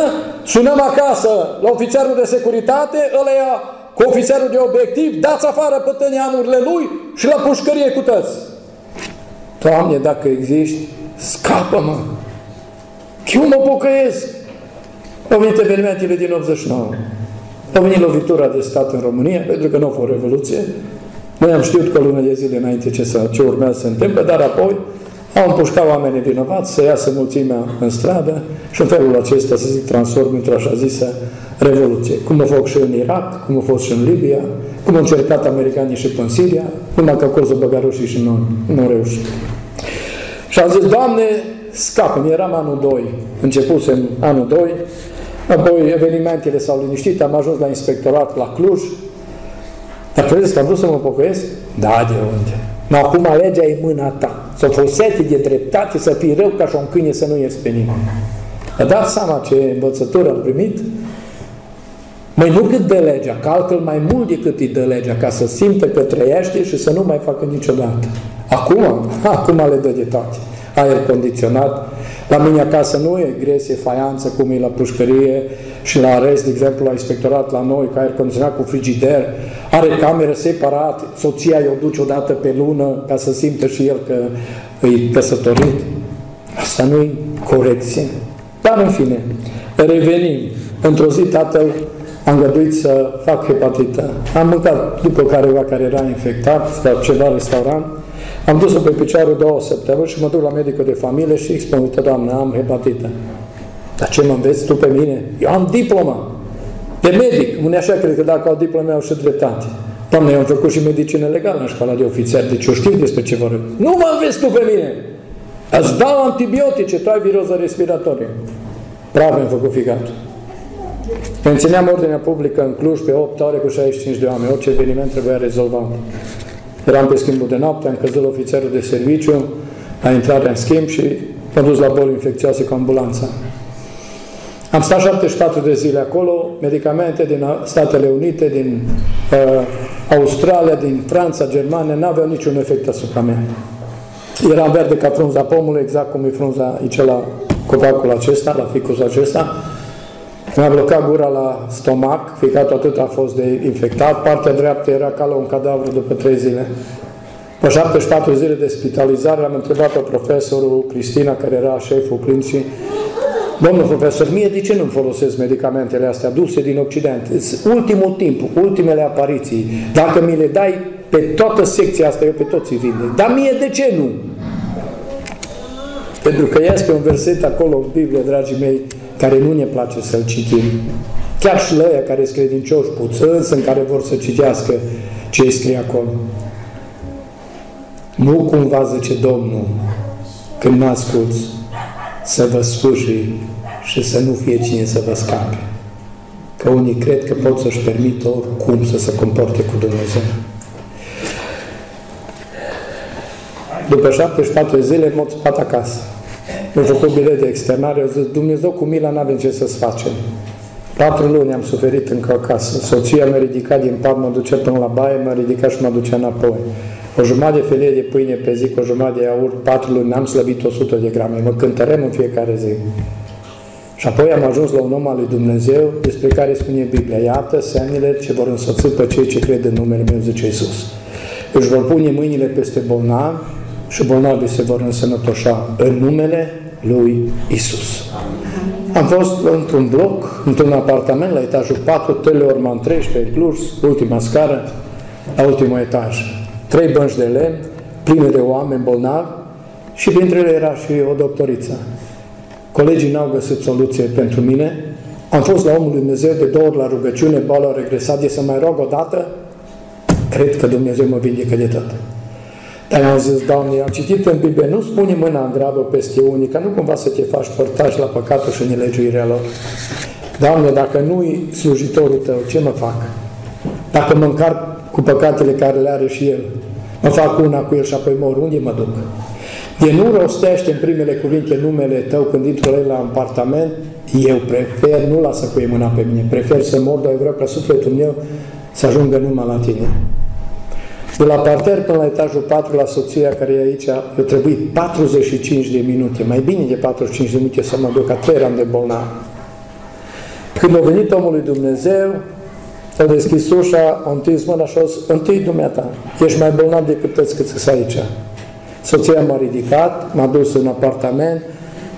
sunăm acasă la ofițerul de securitate, ăla cu ofițerul de obiectiv, dați afară pătânianurile lui și la pușcărie cu toți. Doamne, dacă existi, scapă-mă! Eu mă pocăiesc! Au venit evenimentele din 89. Au venit lovitura de stat în România, pentru că nu a fost o revoluție. Noi am știut că lună de zile înainte ce urmează să se întâmple, dar apoi au împușcat oamenii vinovați să iasă mulțimea în stradă și în felul acesta să se transformă într-o așa zisă revoluție. Cum a fost și în Irak, cum a fost și în Libia, cum au încercat americanii și în Siria, numai că acolo s-o băga rușii și nu reușit. Și am zis, Doamne, scapă-mi, eram anul 2, începusem anul 2, apoi evenimentele s-au liniștit, am ajuns la inspectorat la Cluj. Dar credeți că am vrut să mă pocăiesc? Da, de unde? Dar acum legea e mâna ta. Să fosete de dreptate, să fii rău ca și un câine, să nu ierți pe nimeni. Dar dați seama ce învățătură am primit? Măi, nu cât dă legea, că altfel mai mult decât îi dă legea, ca să simtă că trăiește și să nu mai facă niciodată. Acum le dă de toate. Aer condiționat. La mine acasă nu e gresie, faianță, cum e la pușcărie și la arest, de exemplu, la inspectorat la noi, cu aer condiționat, cu frigider, are camere separate, soția i-o duce o dată pe lună ca să simtă și el că e căsătorit. Asta nu e corecție. Dar, în fine, revenim. Într-o zi, tatăl a îngăduit să fac hepatită. Am mâncat după careva care era infectat, la ceva restaurant. Am dus-o pe picioarul 2 săptămâni și mă duc la medicul de familie și îi spun, doamne, am hepatită. Dar ce mă înveți tu pe mine? Eu am diplomă de medic. Unii așa cred că dacă au diplome au și dreptate. Doamne, eu am făcut și medicină legală în școala de ofițeri, deci eu știu despre ce vorbim. Nu mă înveți tu pe mine! Îți dau antibiotice, tu ai viroză respiratorie. Bravo, mi-am făcut ficatul. Mențineam ordinea publică în Cluj pe 8 ore cu 65 de oameni. Orice eveniment trebuia rezolvat. Eram pe schimbul de noapte, am căzut la ofițerul de serviciu, la intrarea în schimb și m-am dus la boli infecțioase cu ambulanța. Am stat 74 de zile acolo, medicamente din Statele Unite, din Australia, din Franța, Germania, n-aveau niciun efect asupra mea. Era verde ca frunza pomului, exact cum e frunza aici la copacul acesta, la ficusul acesta. Mi-a blocat gura la stomac, ficatul atât a fost de infectat, partea dreaptă era ca la un cadavru după 3 zile. Pe 74 zile de spitalizare l-am întrebat pe profesorul Cristina, care era șeful clinicii: domnul profesor, mie de ce nu folosesc medicamentele astea duse din Occident? Ultimul timp, ultimele apariții. Dacă mi le dai pe toată secția asta, eu pe toți îi vinde. Dar mie de ce nu? Pentru că este un verset acolo în Biblie, dragii mei, care nu ne place să-l citim. Chiar și la aia care-s credincioși puțin, în care vor să citească ce scrie acolo. Nu cumva, zice Domnul, când mă asculți, să vă sfârșii și să nu fie cine să vă scape. Că unii cred că pot să-și permită oricum să se comporte cu Dumnezeu. După 74 zile m-am spat acasă. Am făcut bilet de externare, au zis: Dumnezeu cu mila n-avem ce să-ți facem. 4 luni am suferit încă acasă. Soția m-a ridicat din pat, mă ducea până la baie, m-a ridicat și mă ducea înapoi. O jumătate de felie de pâine pe zi, cu o jumătate de iaurt, 4 luni, n-am slăbit 100 de grame, mă cântărem în fiecare zi. Și apoi am ajuns la un om al lui Dumnezeu, despre care spune Biblia: iată semnele ce vor însoți pe cei ce cred în numele meu, zice Iisus. Își vor pune mâinile peste bolnavi și bolnavii se vor însănătoșa în numele lui Iisus. Am fost într-un bloc, într-un apartament, la etajul 4, Teleorman 13, Cluj, ultima scară, la ultimul etaj. 3 bănci de lemn, pline de oameni bolnavi și printre ele era și o doctoriță. Colegii n-au găsit soluție pentru mine. Am fost la omul lui Dumnezeu de 2 ori la rugăciune, boala a regresat, de să mai rog o dată? Cred că Dumnezeu mă vindecă de tot. Dar am zis: Doamne, am citit în Biblie, nu spune mâna în grabă peste unii, ca nu cumva să te faci părtaș la păcatul și nelegiuirea lor. Doamne, dacă nu-i slujitorul tău, ce mă fac? Dacă mă încarc cu păcatele care le are și el, mă fac una cu el și apoi mor, unde mă duc? De nu rostește în primele cuvinte numele tău când intru la el la apartament, eu prefer, nu lasă cu ei mâna pe mine, prefer să mor, dar eu vreau ca sufletul meu să ajungă numai la tine. De la parter până la etajul 4, la soția care e aici, eu trebuie 45 de minute, mai bine de 45 de minute să mă duc, atât eram de bolnav. Când a venit omul lui Dumnezeu, s-a deschis ușa, a întins mâna și a zis: întâi dumneata, ești mai bolnav decât toți cât sunt aici. Soția m-a ridicat, m-a dus în apartament,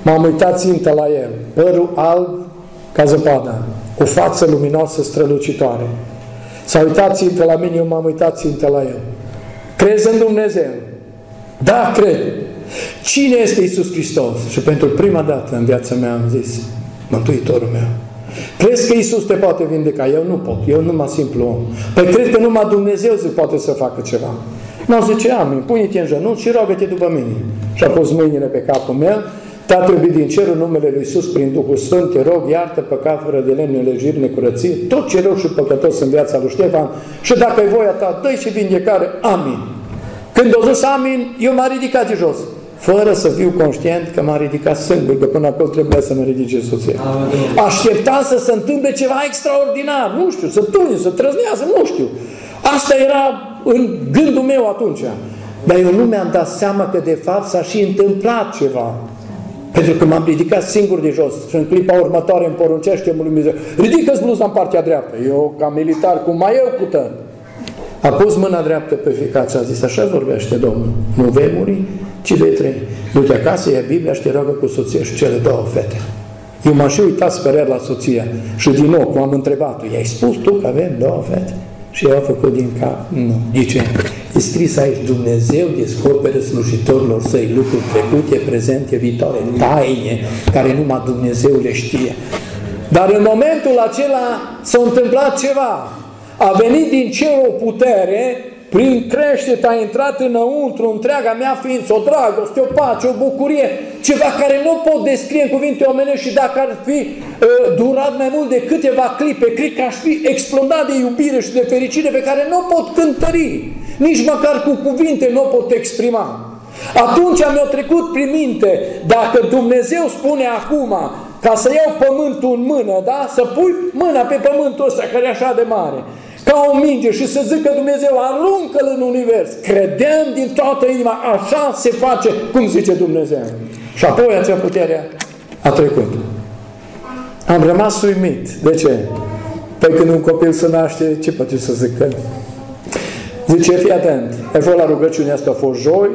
m-am uitat țintă la el, părul alb ca zăpada, o față luminoasă strălucitoare. S-a uitat țintă la mine, eu m-am uitat țintă la el. Crezi în Dumnezeu? Da, cred. Cine este Iisus Hristos? Și pentru prima dată în viața mea am zis: Mântuitorul meu. Crezi că Iisus te poate vindeca? Eu nu pot, eu numai simplu om. Păi cred că numai Dumnezeu se poate să facă ceva. Nu zice: amin, pune-te în genunchi și roagă-te după mine. Și a pus mâinile pe capul meu: Tatăl din cerul, numele lui Iisus, prin Duhul Sfânt, te rog, iartă păcat, fără de lemn, nelegiri, necurății, tot ce rău și păcătos în viața lui Ștefan, și dacă e voia ta, dă-i și vindecare, amin. Când a zis amin, eu m-am ridicat de jos, fără să fiu conștient că m-am ridicat singur, că până acolo trebuia să mă ridice soția. Așteptam să se întâmple ceva extraordinar, nu știu, să tune, să trăznească, nu știu. Asta era în gândul meu atunci. Dar eu nu mi-am dat seama că de fapt s-a și întâmplat ceva. Pentru că m-am ridicat singur de jos și în clipa următoare îmi poruncește omul lui Dumnezeu: ridică-ți bluza în partea dreaptă. Eu, ca militar, cum mai eu cu tău. A pus mâna dreaptă pe ficat și a zis: așa vorbește Domnul, nu vei muri, ci vei trăi. Du-te acasă, ia Biblia și te roagă cu soția și cele 2 fete. Eu m-am și uitat speriat la soția și din nou, cum am întrebat-o: i-ai spus tu că avem 2 fete? Și ea a făcut din cap: nu. Zice: E scris aici, Dumnezeu descoperă slujitorilor săi lucruri trecute, prezente, viitoare, taine, care numai Dumnezeu le știe. Dar în momentul acela s-a întâmplat ceva. A venit din cer o putere, prin creștet a intrat înăuntru întreaga mea ființă, o dragoste, o pace, o bucurie, ceva care nu pot descrie în cuvinte omenești, și dacă ar fi durat mai mult de câteva clipe, cred că aș fi explodat de iubire și de fericire pe care nu pot cântări, nici măcar cu cuvinte nu pot exprima. Atunci mi-a trecut prin minte, dacă Dumnezeu spune acum, ca să iau pământul în mână, da? Să pui mâna pe pământul ăsta care e așa de mare, ca o minge, și să zică Dumnezeu, aruncă-l în univers. Credeam din toată inima, așa se face, cum zice Dumnezeu. Și apoi acea putere a trecut. Am rămas uimit. De ce? Păi când un copil se naște, ce poate să zică? Zice, fii atent, ai fost la rugăciunea asta, a fost joi,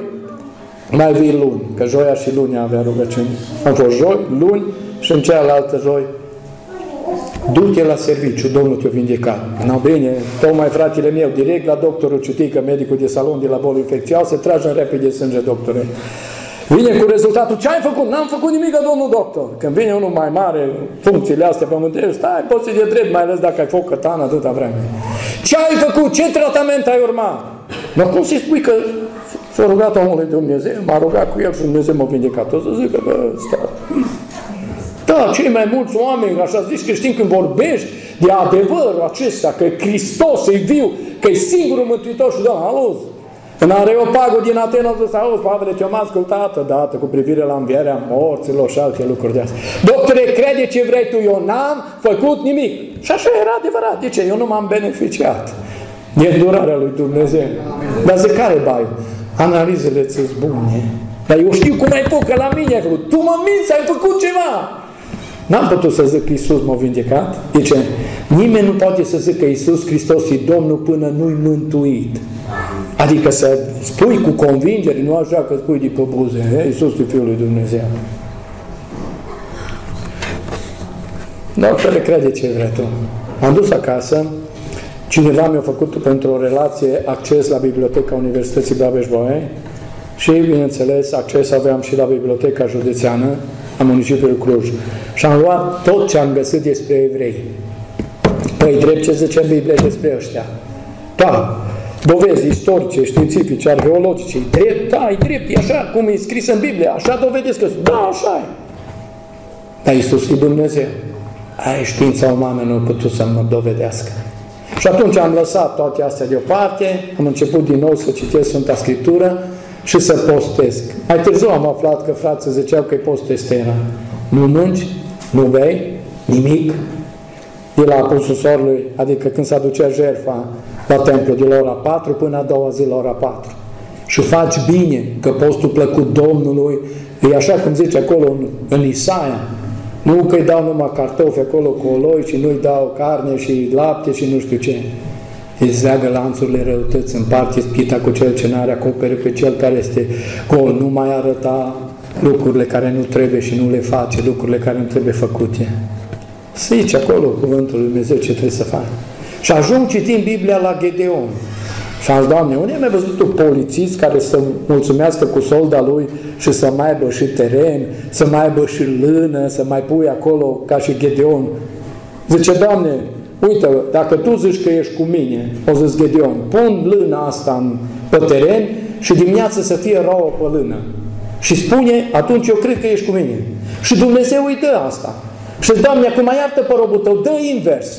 mai vii luni, că joia și lunea avea rugăciune. Am fost joi, luni, și în cealaltă joi, du-te la serviciu, Domnul te-a vindecat. No, bine, tocmai fratele meu, direct la doctorul Ciutică, medicul de salon de la boli infecțioase, trage în repede sânge, doctore. Vine cu rezultatul, ce ai făcut? N-am făcut nimic, domnul doctor. Când vine unul mai mare, funcțiile astea pământești, stai, poți să-i de drept, mai ales dacă ai făcut cătană atâta vreme. Ce ai făcut? Ce tratament ai urmat? Dar cum să-i spui că s-a rugat omului Dumnezeu, m-a rugat cu el și Dumnezeu m-a vindecat? O să zic că, bă, stai. Da, cei mai mulți oameni, așa zici, creștini, când vorbești de adevărul acesta, că Hristos e viu, că e singurul mântuitor, și da, auzi, în Areopagul din Atena au zis, auzi, Pavle, ce-am ascultat dată cu privire la învierea morților și alte lucruri de astea. Doctore, crede ce vrei tu, eu n-am făcut nimic. Și așa era adevărat. De ce? Eu nu m-am beneficiat de îndurarea lui Dumnezeu. Dar zic, care bai? Analizele ți-s bune. Dar eu știu cum ai făcut, că la mine ai făcut. Tu mă minți, ai făcut ceva. N-am putut să zic că Iisus m-a vindecat. Zice, nimeni nu poate să zică că Iisus Hristos e Domnul până nu-i mântuit. Adică să spui cu convingere, nu așa că spui de pe buze, Iisus e Fiul lui Dumnezeu. Doctore, crede ce vrei tu. M-am dus acasă, cineva mi-a făcut pentru o relație acces la Biblioteca Universității Babeș-Bolyai și, bineînțeles, acces aveam și la Biblioteca Județeană a municipiului Cluj. Și am luat tot ce am găsit despre evrei. Păi drept ce zice în Biblie despre ăștia. Da, dovezi istorice, științifice, arheologice, e drept, da, e drept, e așa cum e scris în Biblie, așa dovedesc că da, așa e. Dar Iisus e Dumnezeu. Aia știința umană nu a putut să mă dovedească. Și atunci am lăsat toate astea deoparte, am început din nou să citesc Sfânta Scriptură și să postesc. Mai târziu am aflat că frații ziceau că-i postestera. Nu mânci, nu bei, nimic. De la apusul sorului, adică când se aducea jertfa la templu, de la ora 4 până a doua zi la ora 4. Și faci bine, că postul plăcut Domnului e așa cum zice acolo în Isaia. Nu că îi dau numai cartofi acolo cu oloi și nu-i dau carne și lapte și nu știu ce. Îi zeagă lanțurile răutăți, împarte spita cu cel ce n-are, acopere pe cel care este gol, nu mai arăta lucrurile care nu trebuie și nu le face, lucrurile care nu trebuie făcute. Să zici acolo cuvântul lui Dumnezeu ce trebuie să faci. Și ajung citind Biblia la Gedeon. Și am zis, Doamne, unde mi-a văzut un polițist care să mulțumească cu solda lui și să mai aibă și teren, să mai aibă și lână, să mai pui acolo ca și Gedeon. Zice, Doamne, uite, dacă tu zici că ești cu mine, o zis Gedeon, pun lâna asta pe teren și dimineața să fie rouă pe lână. Și spune, atunci eu cred că ești cu mine. Și Dumnezeu îi dă asta. Și Doamne, acum iartă pe robul tău, dă invers.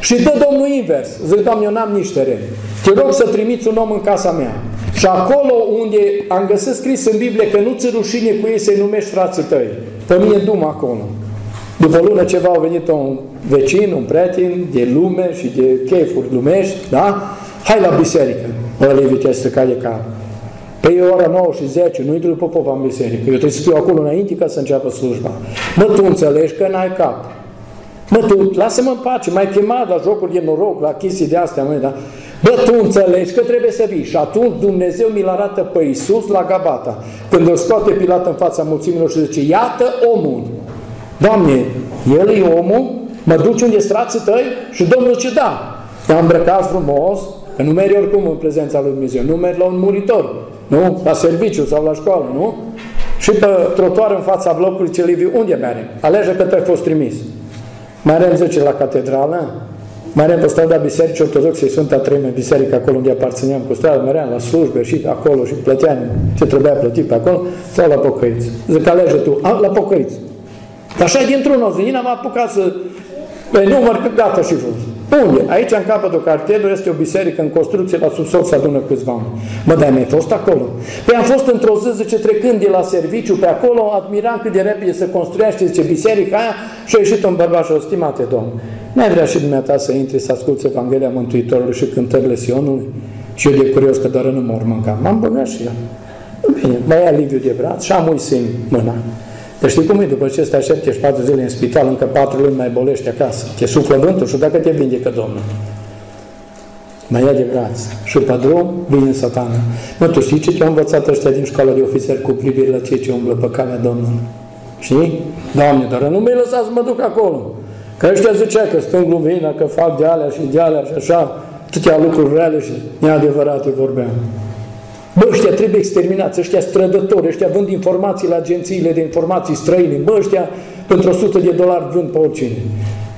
Și dă Domnul invers. Zic, Doamne, eu n-am nici teren. Te rog să trimiți un om în casa mea. Și acolo unde am găsit scris în Biblie că nu-ți rușine cu ei să-i numești frații tăi. Pe mine dumă acolo. După o lună ceva a venit un vecin, un prieten de lume și de chefuri lumești, da? Hai la biserică. Ăla-i viteză ca de cap. Păi e ora 9 și 10, nu-i după popa în biserică. Eu trebuie să fiu acolo înainte ca să înceapă slujba. Mă, tu înțelegi că n-ai cap. Mă, tu, lasă-mă în pace, m-ai chemat la jocuri de noroc, la chestii de astea, măi, da? Bă, tu înțelegi că trebuie să vii. Și atunci Dumnezeu mi-l arată pe Iisus la Gabata. Când îl scoate Pilat în fața mulțimilor și zice, iată omul. Doamne, el e omul? Mă duci unde-s frații tăi? Și Domnul zice, da. Te-a îmbrăcat frumos, Că nu mergi oricum în prezența lui Dumnezeu, nu mergi la un muritor, nu? La serviciu sau la școală, nu? Și pe trotuar în fața blocului Celiviu, unde mergem? Alege că tu ai fost trimis. Mai avem 10 la catedrală, mai avem pe strada Bisericii Ortodoxe Sfânta Treime, biserica acolo unde aparțineam cu strada, meream la slujbe și acolo și plăteam ce trebuia plătit pe acolo, sau la pocăiți. Zic, alege tu, la pocăiți. Așa dintr-un o zi, n-am apucat să... Păi număr cât dată și fost. Unde? Aici, în capătul cartierului, este o biserică în construcție, la subsol se adună câțiva ani. Mă, dar mi-ai fost acolo. Păi am fost într-o zi, zice, trecând de la serviciu pe acolo, admiram cât de repede se construiește, zice, biserica aia și a ieșit un bărbat și-o, stimate domn, n-ai vrea și dumneata să intri să asculți Evanghelia Mântuitorului și cântările Sionului? Și eu de curios că doar nu mă urmânca. M-am băgat și eu. Bine, mă ia Liviu de braț și am uisim mâna. Deci știi cum e? După ce stai 74 zile în spital, încă 4 luni mai bolești acasă. Te suflă vântul și dacă te vindecă Domnul. Mai ia de braț. Și pe drum vine satana. Mă, tu știi ce te-au învățat ăștia din școală de ofițeri cu privire la cei ce umblă pe calea Domnului? Știi? Doamne, dar nu mi-ai lăsat să mă duc acolo. Că ăștia zicea că stâng lumina, că fac de alea și de alea și așa, atâtea lucruri reale și neadevărate vorbeam. Bă, ăștia trebuie exterminați, ăștia strădători, ăștia vând informații la agențiile de informații străine, bă, ăștia pentru $100 vând pe oricine.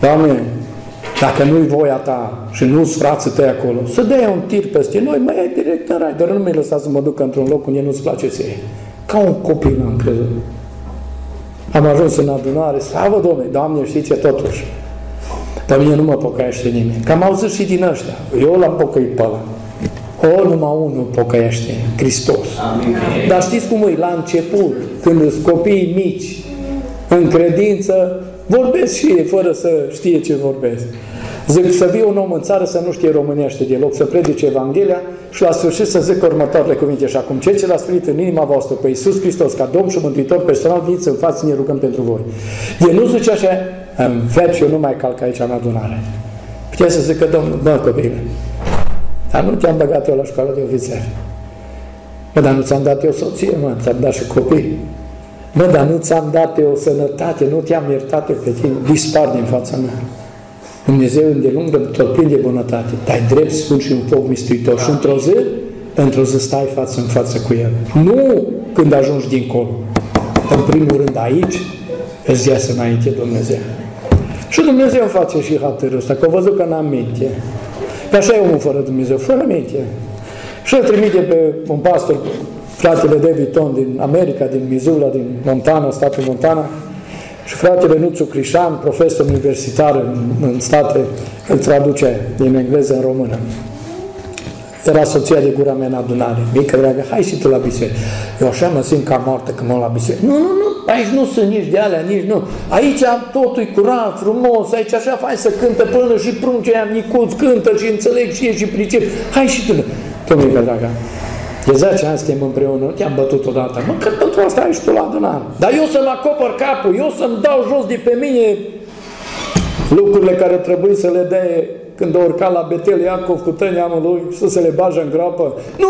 Doamne, dacă nu-i voia ta și nu-ți frații tăi acolo, să dea un tir peste noi, mă iai direct în rai, dar nu mi-ai lăsat să mă duc într-un loc unde nu-ți place să iei. Ca un copil am crezut. Am ajuns în adunare, slavă Domnului, Doamne, știți ce totuși. Dar mie nu mă pocăiește nimeni. Că am auzit și din ăștia, eu l-am pocăit pe ăla. O, numai unul pocăiește, Hristos. Amin. Dar știți cum e? La început, când sunt copiii mici, în credință, vorbesc și ei, fără să știe ce vorbesc. Zic, să vii un om în țară să nu știe românește deloc, să predice Evanghelia și la sfârșit să zic următoarele cuvinte. Și acum, ce l-ați primit în inima voastră pe Iisus Hristos, ca Domn și Mântuitor personal, veniți în față, ne rugăm pentru voi. El nu zice așa, în veci, eu nu mai calc aici în adunare. Putea să zică, Domnul, bă, copile, dar nu te-am băgat eu la școală de ofițeri. Bă, dar nu ți-am dat eu soție, mă, ți-am dat și copii. Bă, dar nu ți-am dat eu sănătate, nu te-am iertat eu pe tine, dispar din fața mea. Dumnezeu îndelungă, tot plin de bunătate, dar ai drept, spun și un foc mistuitor. Și într-o zi stai față în față cu el. Nu când ajungi dincolo. În primul rând aici, îți iasă înainte Dumnezeu. Și Dumnezeu face și hatărul ăsta, că o văzut că n-am minte. Că așa e omul fără Dumnezeu, fără minte. Și îl trimite pe un pastor, fratele David Thon din America, din Missoula, din Montana, statul Montana, și fratele Nuțu Cristian, profesor universitar în state, îl traduce din engleză în română. Era soția de gura mea în adunare, mică dragă, hai și tu la biserică. Eu așa mă simt ca moartă când mă la biserică. Nu, aici nu sunt nici de alea, nici nu. Aici totul e curat, frumos, aici așa fain să cântă până și pruncii aia micuți cântă și înțeleg și e și pricep. Hai și tu. Tu, mică dragă, de 10 ani suntem împreună, nu te-am bătut odată. Mă, că pentru asta ai și tu la adunare. Dar eu să-mi acopăr capul, eu să-mi dau jos de pe mine lucrurile care trebuie să le dea când a urcat la Betel Iacov cu tăneamul lui să se le bajă în groapă. Nu,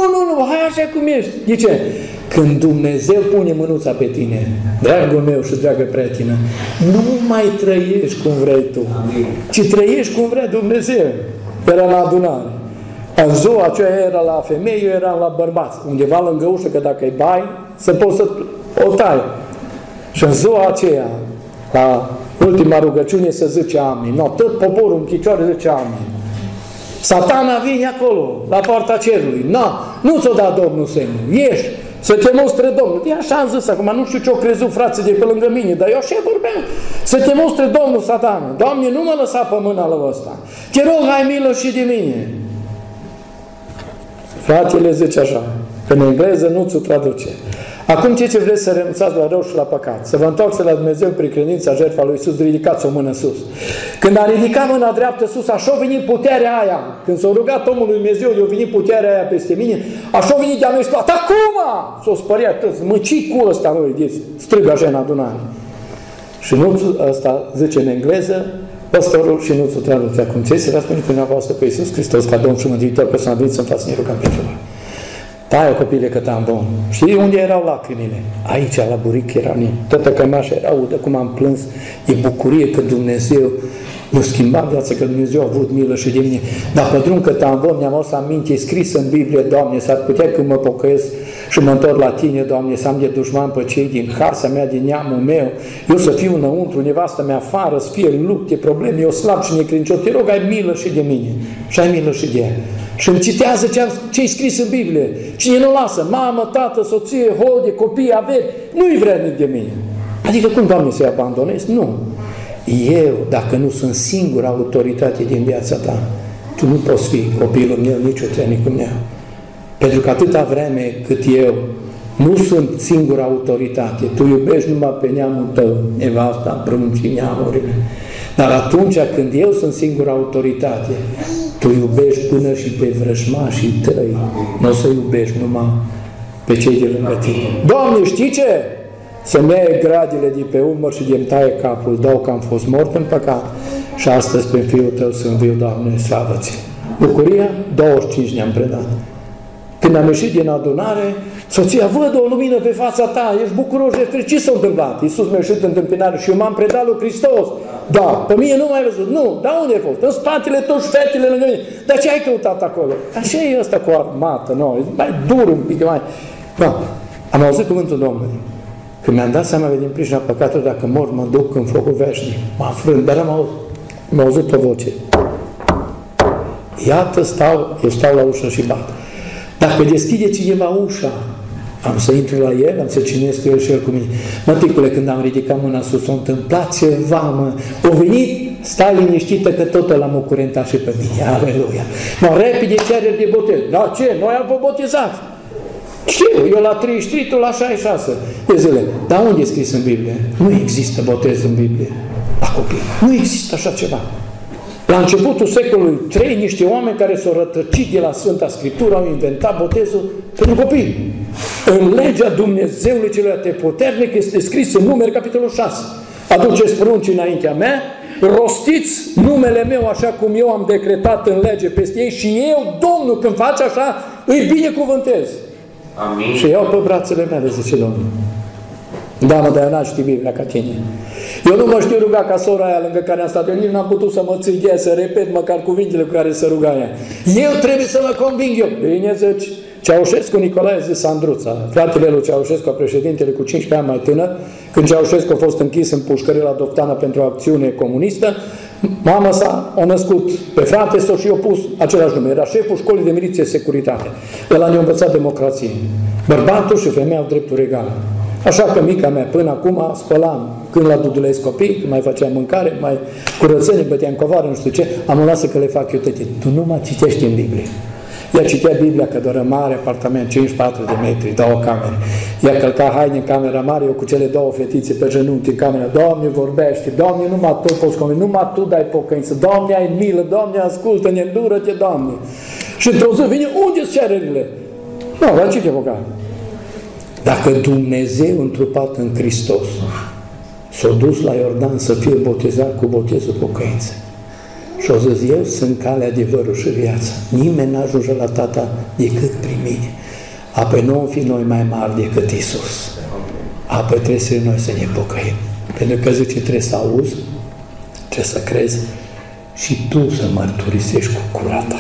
hai așa cum ești. De ce? Când Dumnezeu pune mânuța pe tine, dragul meu și dragă prietină, nu mai trăiești cum vrei tu, ci trăiești cum vrea Dumnezeu. Era la adunare. În ziua aceea era la femei, eu eram la bărbați. Undeva lângă ușă, că dacă ai bai, să poți să o tai. Și în ziua aceea, la ultima rugăciune se zice amin. No, tot poporul în picioare zice amin. Satana vine acolo, la poarta cerului. No, nu ți-o da Domnul semnul. Ieși, să te mostre Domnul. E așa am zis acum, nu știu ce-o crezut frații de pe lângă mine, dar eu așa vorbeam. Să te mostre Domnul Satana. Doamne, nu mă lăsa pe mâna la ăsta. Te rog, ai milă și de mine. Fratele zice așa, că în engleză nu ți-o traduce. Acum ce vreți să renunțați la rău și la păcat, să vă întoarceți la Dumnezeu prin credința jertfa lui Iisus, ridicați o mână sus. Când a ridicat mâna dreaptă sus, așa a venit puterea aia. Când s-a rugat omul lui Dumnezeu, i-a venit puterea aia peste mine, așa a venit de-a noi și toată. Acum! S-o spăria tăți, măcii cu ăsta noi, deci strigă așa în adunare. Și nuțul ăsta zice în engleză, păstorul și nuțul traduce acum. Ți-ai să răspundit dumneavoastră pe Iisus Hristos ca Domn și Mântuitor, personal, veniți să-mi faci, ne rugăm pentru voi. Taie, copile, că te-am bun. Știi unde erau lacrimile? Aici, la buric, erau mine. Toată cămașa era udă, cum am plâns. E bucurie că Dumnezeu nu schimba viața, că Dumnezeu a avut milă și de mine. Dar pe drum că te-am bun, mi-am auzit aminte, e scris în Biblie, Doamne, s-ar putea că mă pocăiesc și mă întorc la Tine, Doamne, să am de dușman pe cei din casa mea, din neamul meu, eu să fiu înăuntru, nevastă mea afară, să fie lupte, probleme, eu slab și necrâncios, te rog, ai milă și de mine. Și ai milă și de ea. Și îmi citează ce-i scris în Biblie. Cine nu lasă? Mamă, tată, soție, hode, copii, averi, nu-i vrednic de mine. Adică cum, Doamne, să-i abandonez? Nu. Eu, dacă nu sunt singura autoritate din viața ta, tu nu poți fi copilul meu, nici o trenicul meu. Pentru că atâta vreme cât eu nu sunt singura autoritate, tu iubești numai pe neamul tău, nevasta, pruncii, neamurile. Dar atunci când eu sunt singura autoritate, tu iubești până și pe vrăjmașii tăi. Nu o să iubești numai pe cei de lângă tine. Doamne, știi ce? Să-mi iei gradile de pe umăr și de-mi taie capul. Dau că am fost mort în păcat și astăzi pe Fiul Tău să înviu, Doamne, slavă-Ți. Bucuria, 25 ne-am predat. Când am ieșit din adunare, soția, văd o lumină pe fața ta, ești bucuros, ești fericit, ce s-a întâmplat? Iisus mi-a ieșit în întâmpinare și eu m-am predat lui Hristos. Da, pe mine nu m-ai văzut. Nu, dar unde ai fost? În spatele tău și fetele lângă mine. Dar ce ai căutat acolo? Așa e ăsta cu armată, nu, mai dur un pic, mai... Da. Am auzit cuvântul Domnului. Când mi-am dat seama că din pricina păcatului, dacă mor, mă duc în focul veșnic. M-am frânt, dar am auzit o voce. Iată, eu stau la ușă și bat. Dacă deschide cineva ușa, am să intru la el, am să cinesc eu și el cu mine. Măticule, când am ridicat mâna sus, s-a întâmplat ceva, mă. O venit, stai liniștită că tot l-am ocurentat și pe mine. Aleluia! No, repede cereri de botez. Da, ce? Noi am vă botezați. Știu, eu la 33, tu la 66 de zile. Dar unde e scris în Biblie? Nu există botez în Biblie la copii. Nu există așa ceva. La începutul secolului III, niște oameni care s-au rătăcit de la Sfânta Scriptură au inventat botezul pentru copii. În legea Dumnezeului celui atotputernic este scris în Numeri, capitolul 6. Aduceți pruncii înaintea mea, rostiți numele meu așa cum eu am decretat în lege peste ei și eu, Domnul, când faci așa, îi binecuvântez. Amin. Și iau pe brațele mele, zice Domnul. Da, mă, dar eu n-am știut Biblia ca tine. Eu nu mă știu ruga ca sora aia lângă care am stat. Eu nici n-am putut să mă țin de ea, să repet măcar cuvintele cu care se ruga ea. Eu trebuie să mă conving eu. Bine, zici, Ceaușescu Nicolae zis Andruța, fratele lui Ceaușescu, președintele cu 15 ani mai tânăr, când Ceaușescu a fost închis în pușcărie la Doftană pentru acțiune comunistă, mama sa a născut pe frate sau și eu pus același nume. Era șeful școlii de miliție securitate. El a ne învățat democrație. Bărbatul și femeia au drepturi egale. Așa că mica mea până acum spălam când la Dudulei copii, când mai făceam mâncare, mai curățenie, băteam covară, nu știu ce, am lăsat că le fac eu tătie. Tu nu mă citești în Biblie. Ea citea Biblia că doar mare apartament, 5-4 de metri, două camere. Ea călca haine în camera mare, eu cu cele două fetițe pe genunchi în camera. Doamne, vorbește, Doamne, numai Tu poți conveni, numai Tu dai pocăință, Doamne, ai milă, Doamne, ascultă-ne, îndură-te, Doamne. Și într-o zi vine, unde-s cererile? Nu, la ce te pocai? Dacă Dumnezeu întrupat în Hristos s-a dus la Iordan să fie botezat cu botezul pocăinței și a zis, eu sunt calea, adevărul și viața. Nimeni n-ajunge la Tata decât prin mine. Apoi nu fi noi mai mari decât Iisus. Apoi trebuie să noi să ne pocăim. Pentru că zice, trebuie să auzi, trebuie să crezi și tu să mărturisești cu curata.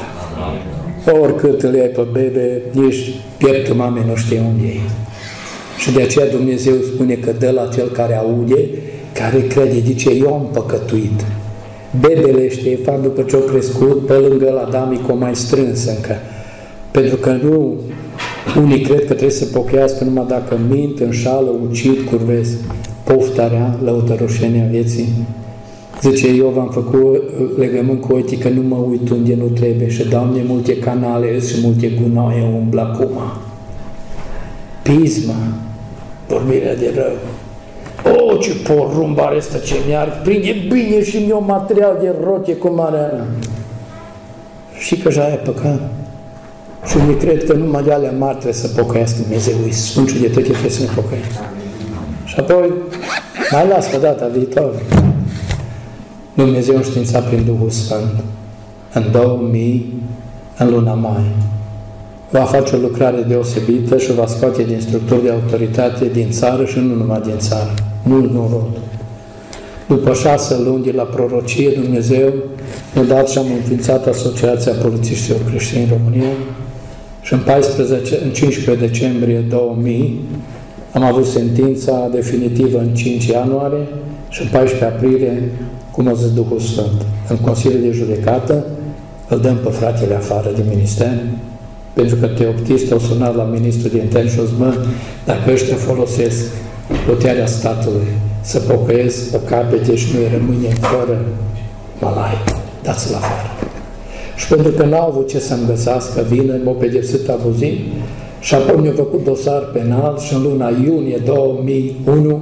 Oricât îl iei pe bebe, nici pieptul mamei nu știe unde e. Și de aceea Dumnezeu spune că dă la cel care aude, care crede, zice, eu am păcătuit. Bebele Ștefan, după ce au crescut, pe lângă la Damic o mai strâns încă. Pentru că nu, unii cred că trebuie să pocăiască numai dacă mint, înșală, ucid, curvesc. Poftarea, lăutăroșenia vieții. Zice, eu v-am făcut legământ cu oitii că nu mă uit unde nu trebuie și, Doamne, multe canale și multe gunoaie umblă acum. Pisma, vorbirea de rău. O, ce porumbare asta ce mi-ar prinde bine și mi-o material de rote cu marea mea. Și că și-aia păcat. Și mi cred că numai de alea mari trebuie să pocăiască Dumnezeu. Îi spun și de tot trebuie să ne pocăiască. Și apoi, mai las pe data viitoare. Dumnezeu înștiința prin Duhul Sfânt în luna mai. va face o lucrare deosebită și va scoate din structuri de autoritate din țară și nu numai din țară, mult noroc. După 6 luni de la prorocie, Dumnezeu ne-a dat și am înființat Asociația Polițiștilor Creștini în România și în 15 decembrie 2000 am avut sentința definitivă în 5 ianuarie și în 14 aprilie, cum a zis Duhul Sfânt, în Consiliul de Judecată îl dăm pe fratele afară din minister, pentru că teoptist au sunat la Ministrul de Interne și au zis, mă, dacă ăștia folosesc puterea statului să pocăiesc pe capete și noi rămânem fără malai, dați-l afară. Și pentru că n-au avut ce să-mi găsească, vină, m-au pedepsit abuziv și apoi mi-au făcut dosar penal și în luna iunie 2001,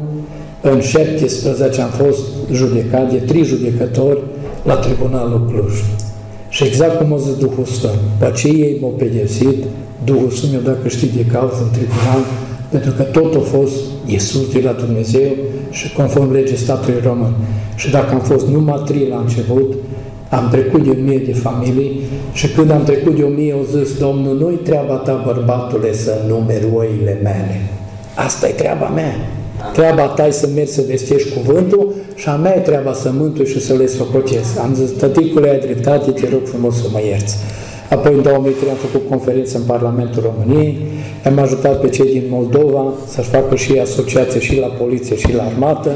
în 17 am fost judecat de 3 judecători la Tribunalul Cluj. Și exact cum a zis Duhul Sfânt, pe ce ei m-au pedepsit, Duhul Sfânt mi-a dat câștig de cauză în tribunal, pentru că tot a fost Iisus de la Dumnezeu și conform legii statului român. Și dacă am fost numai 3 la început, am trecut de 1000 de familii și când am trecut de 1000, au zis, Domnul, nu-i treaba ta, bărbatule, să numeri oile mele. Asta e treaba mea. Treaba ta e să mergi să vestești cuvântul și a mea e treaba sământul și să le socotesc. Am zis, tăticule, ai dreptate, te rog frumos să mă ierți. Apoi, în 2003, am făcut conferință în Parlamentul României, am ajutat pe cei din Moldova să-și facă și asociație și la poliție și la armată,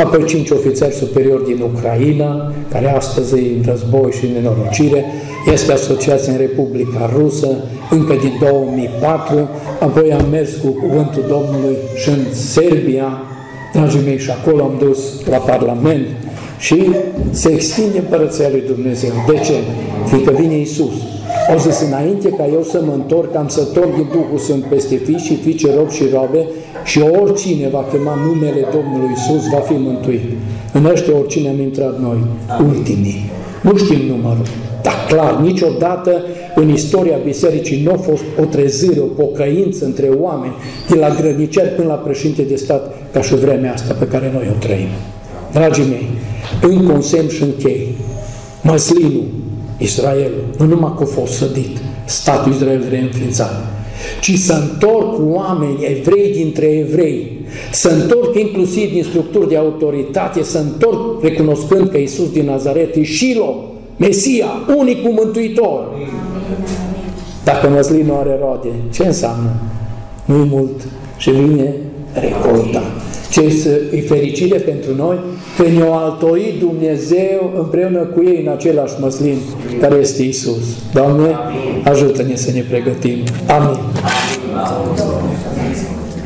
apoi 5 ofițeri superiori din Ucraina, care astăzi e în război și în nenorocire, este asociație în Republica Rusă, încă din 2004, apoi am mers cu cuvântul Domnului și în Serbia, dragii mei, și acolo am dus la Parlament și se extinde Împărăția lui Dumnezeu. De ce? Fiindcă vine Iisus. O zis, înainte ca eu să mă întorc, am să torc din Duhul Sfânt peste fii și fiice, rob și robe și oricine va chema numele Domnului Iisus va fi mântuit. În ăștia oricine am intrat noi, ultimii. Nu știm numărul, dar clar, niciodată în istoria bisericii nu a fost o trezire, o pocăință între oameni, de la grădniceri până la președinte de stat, ca și vremea asta pe care noi o trăim. Dragii mei, încă un semn și închei. Măslinul, Israelul, nu numai că a fost sădit, statul Israel reînființat, ci să întorc oameni evrei dintre evrei, să întorc inclusiv din structuri de autoritate, să întorc recunoscând că Iisus din Nazaret e Shilo, Mesia, unicul mântuitor. Dacă măslinul are roade, ce înseamnă? Nu-i mult și vine recolta. Ce e fericire pentru noi că ne-o altoit Dumnezeu împreună cu ei în același măslin care este Iisus. Doamne, ajută-ne să ne pregătim. Amin.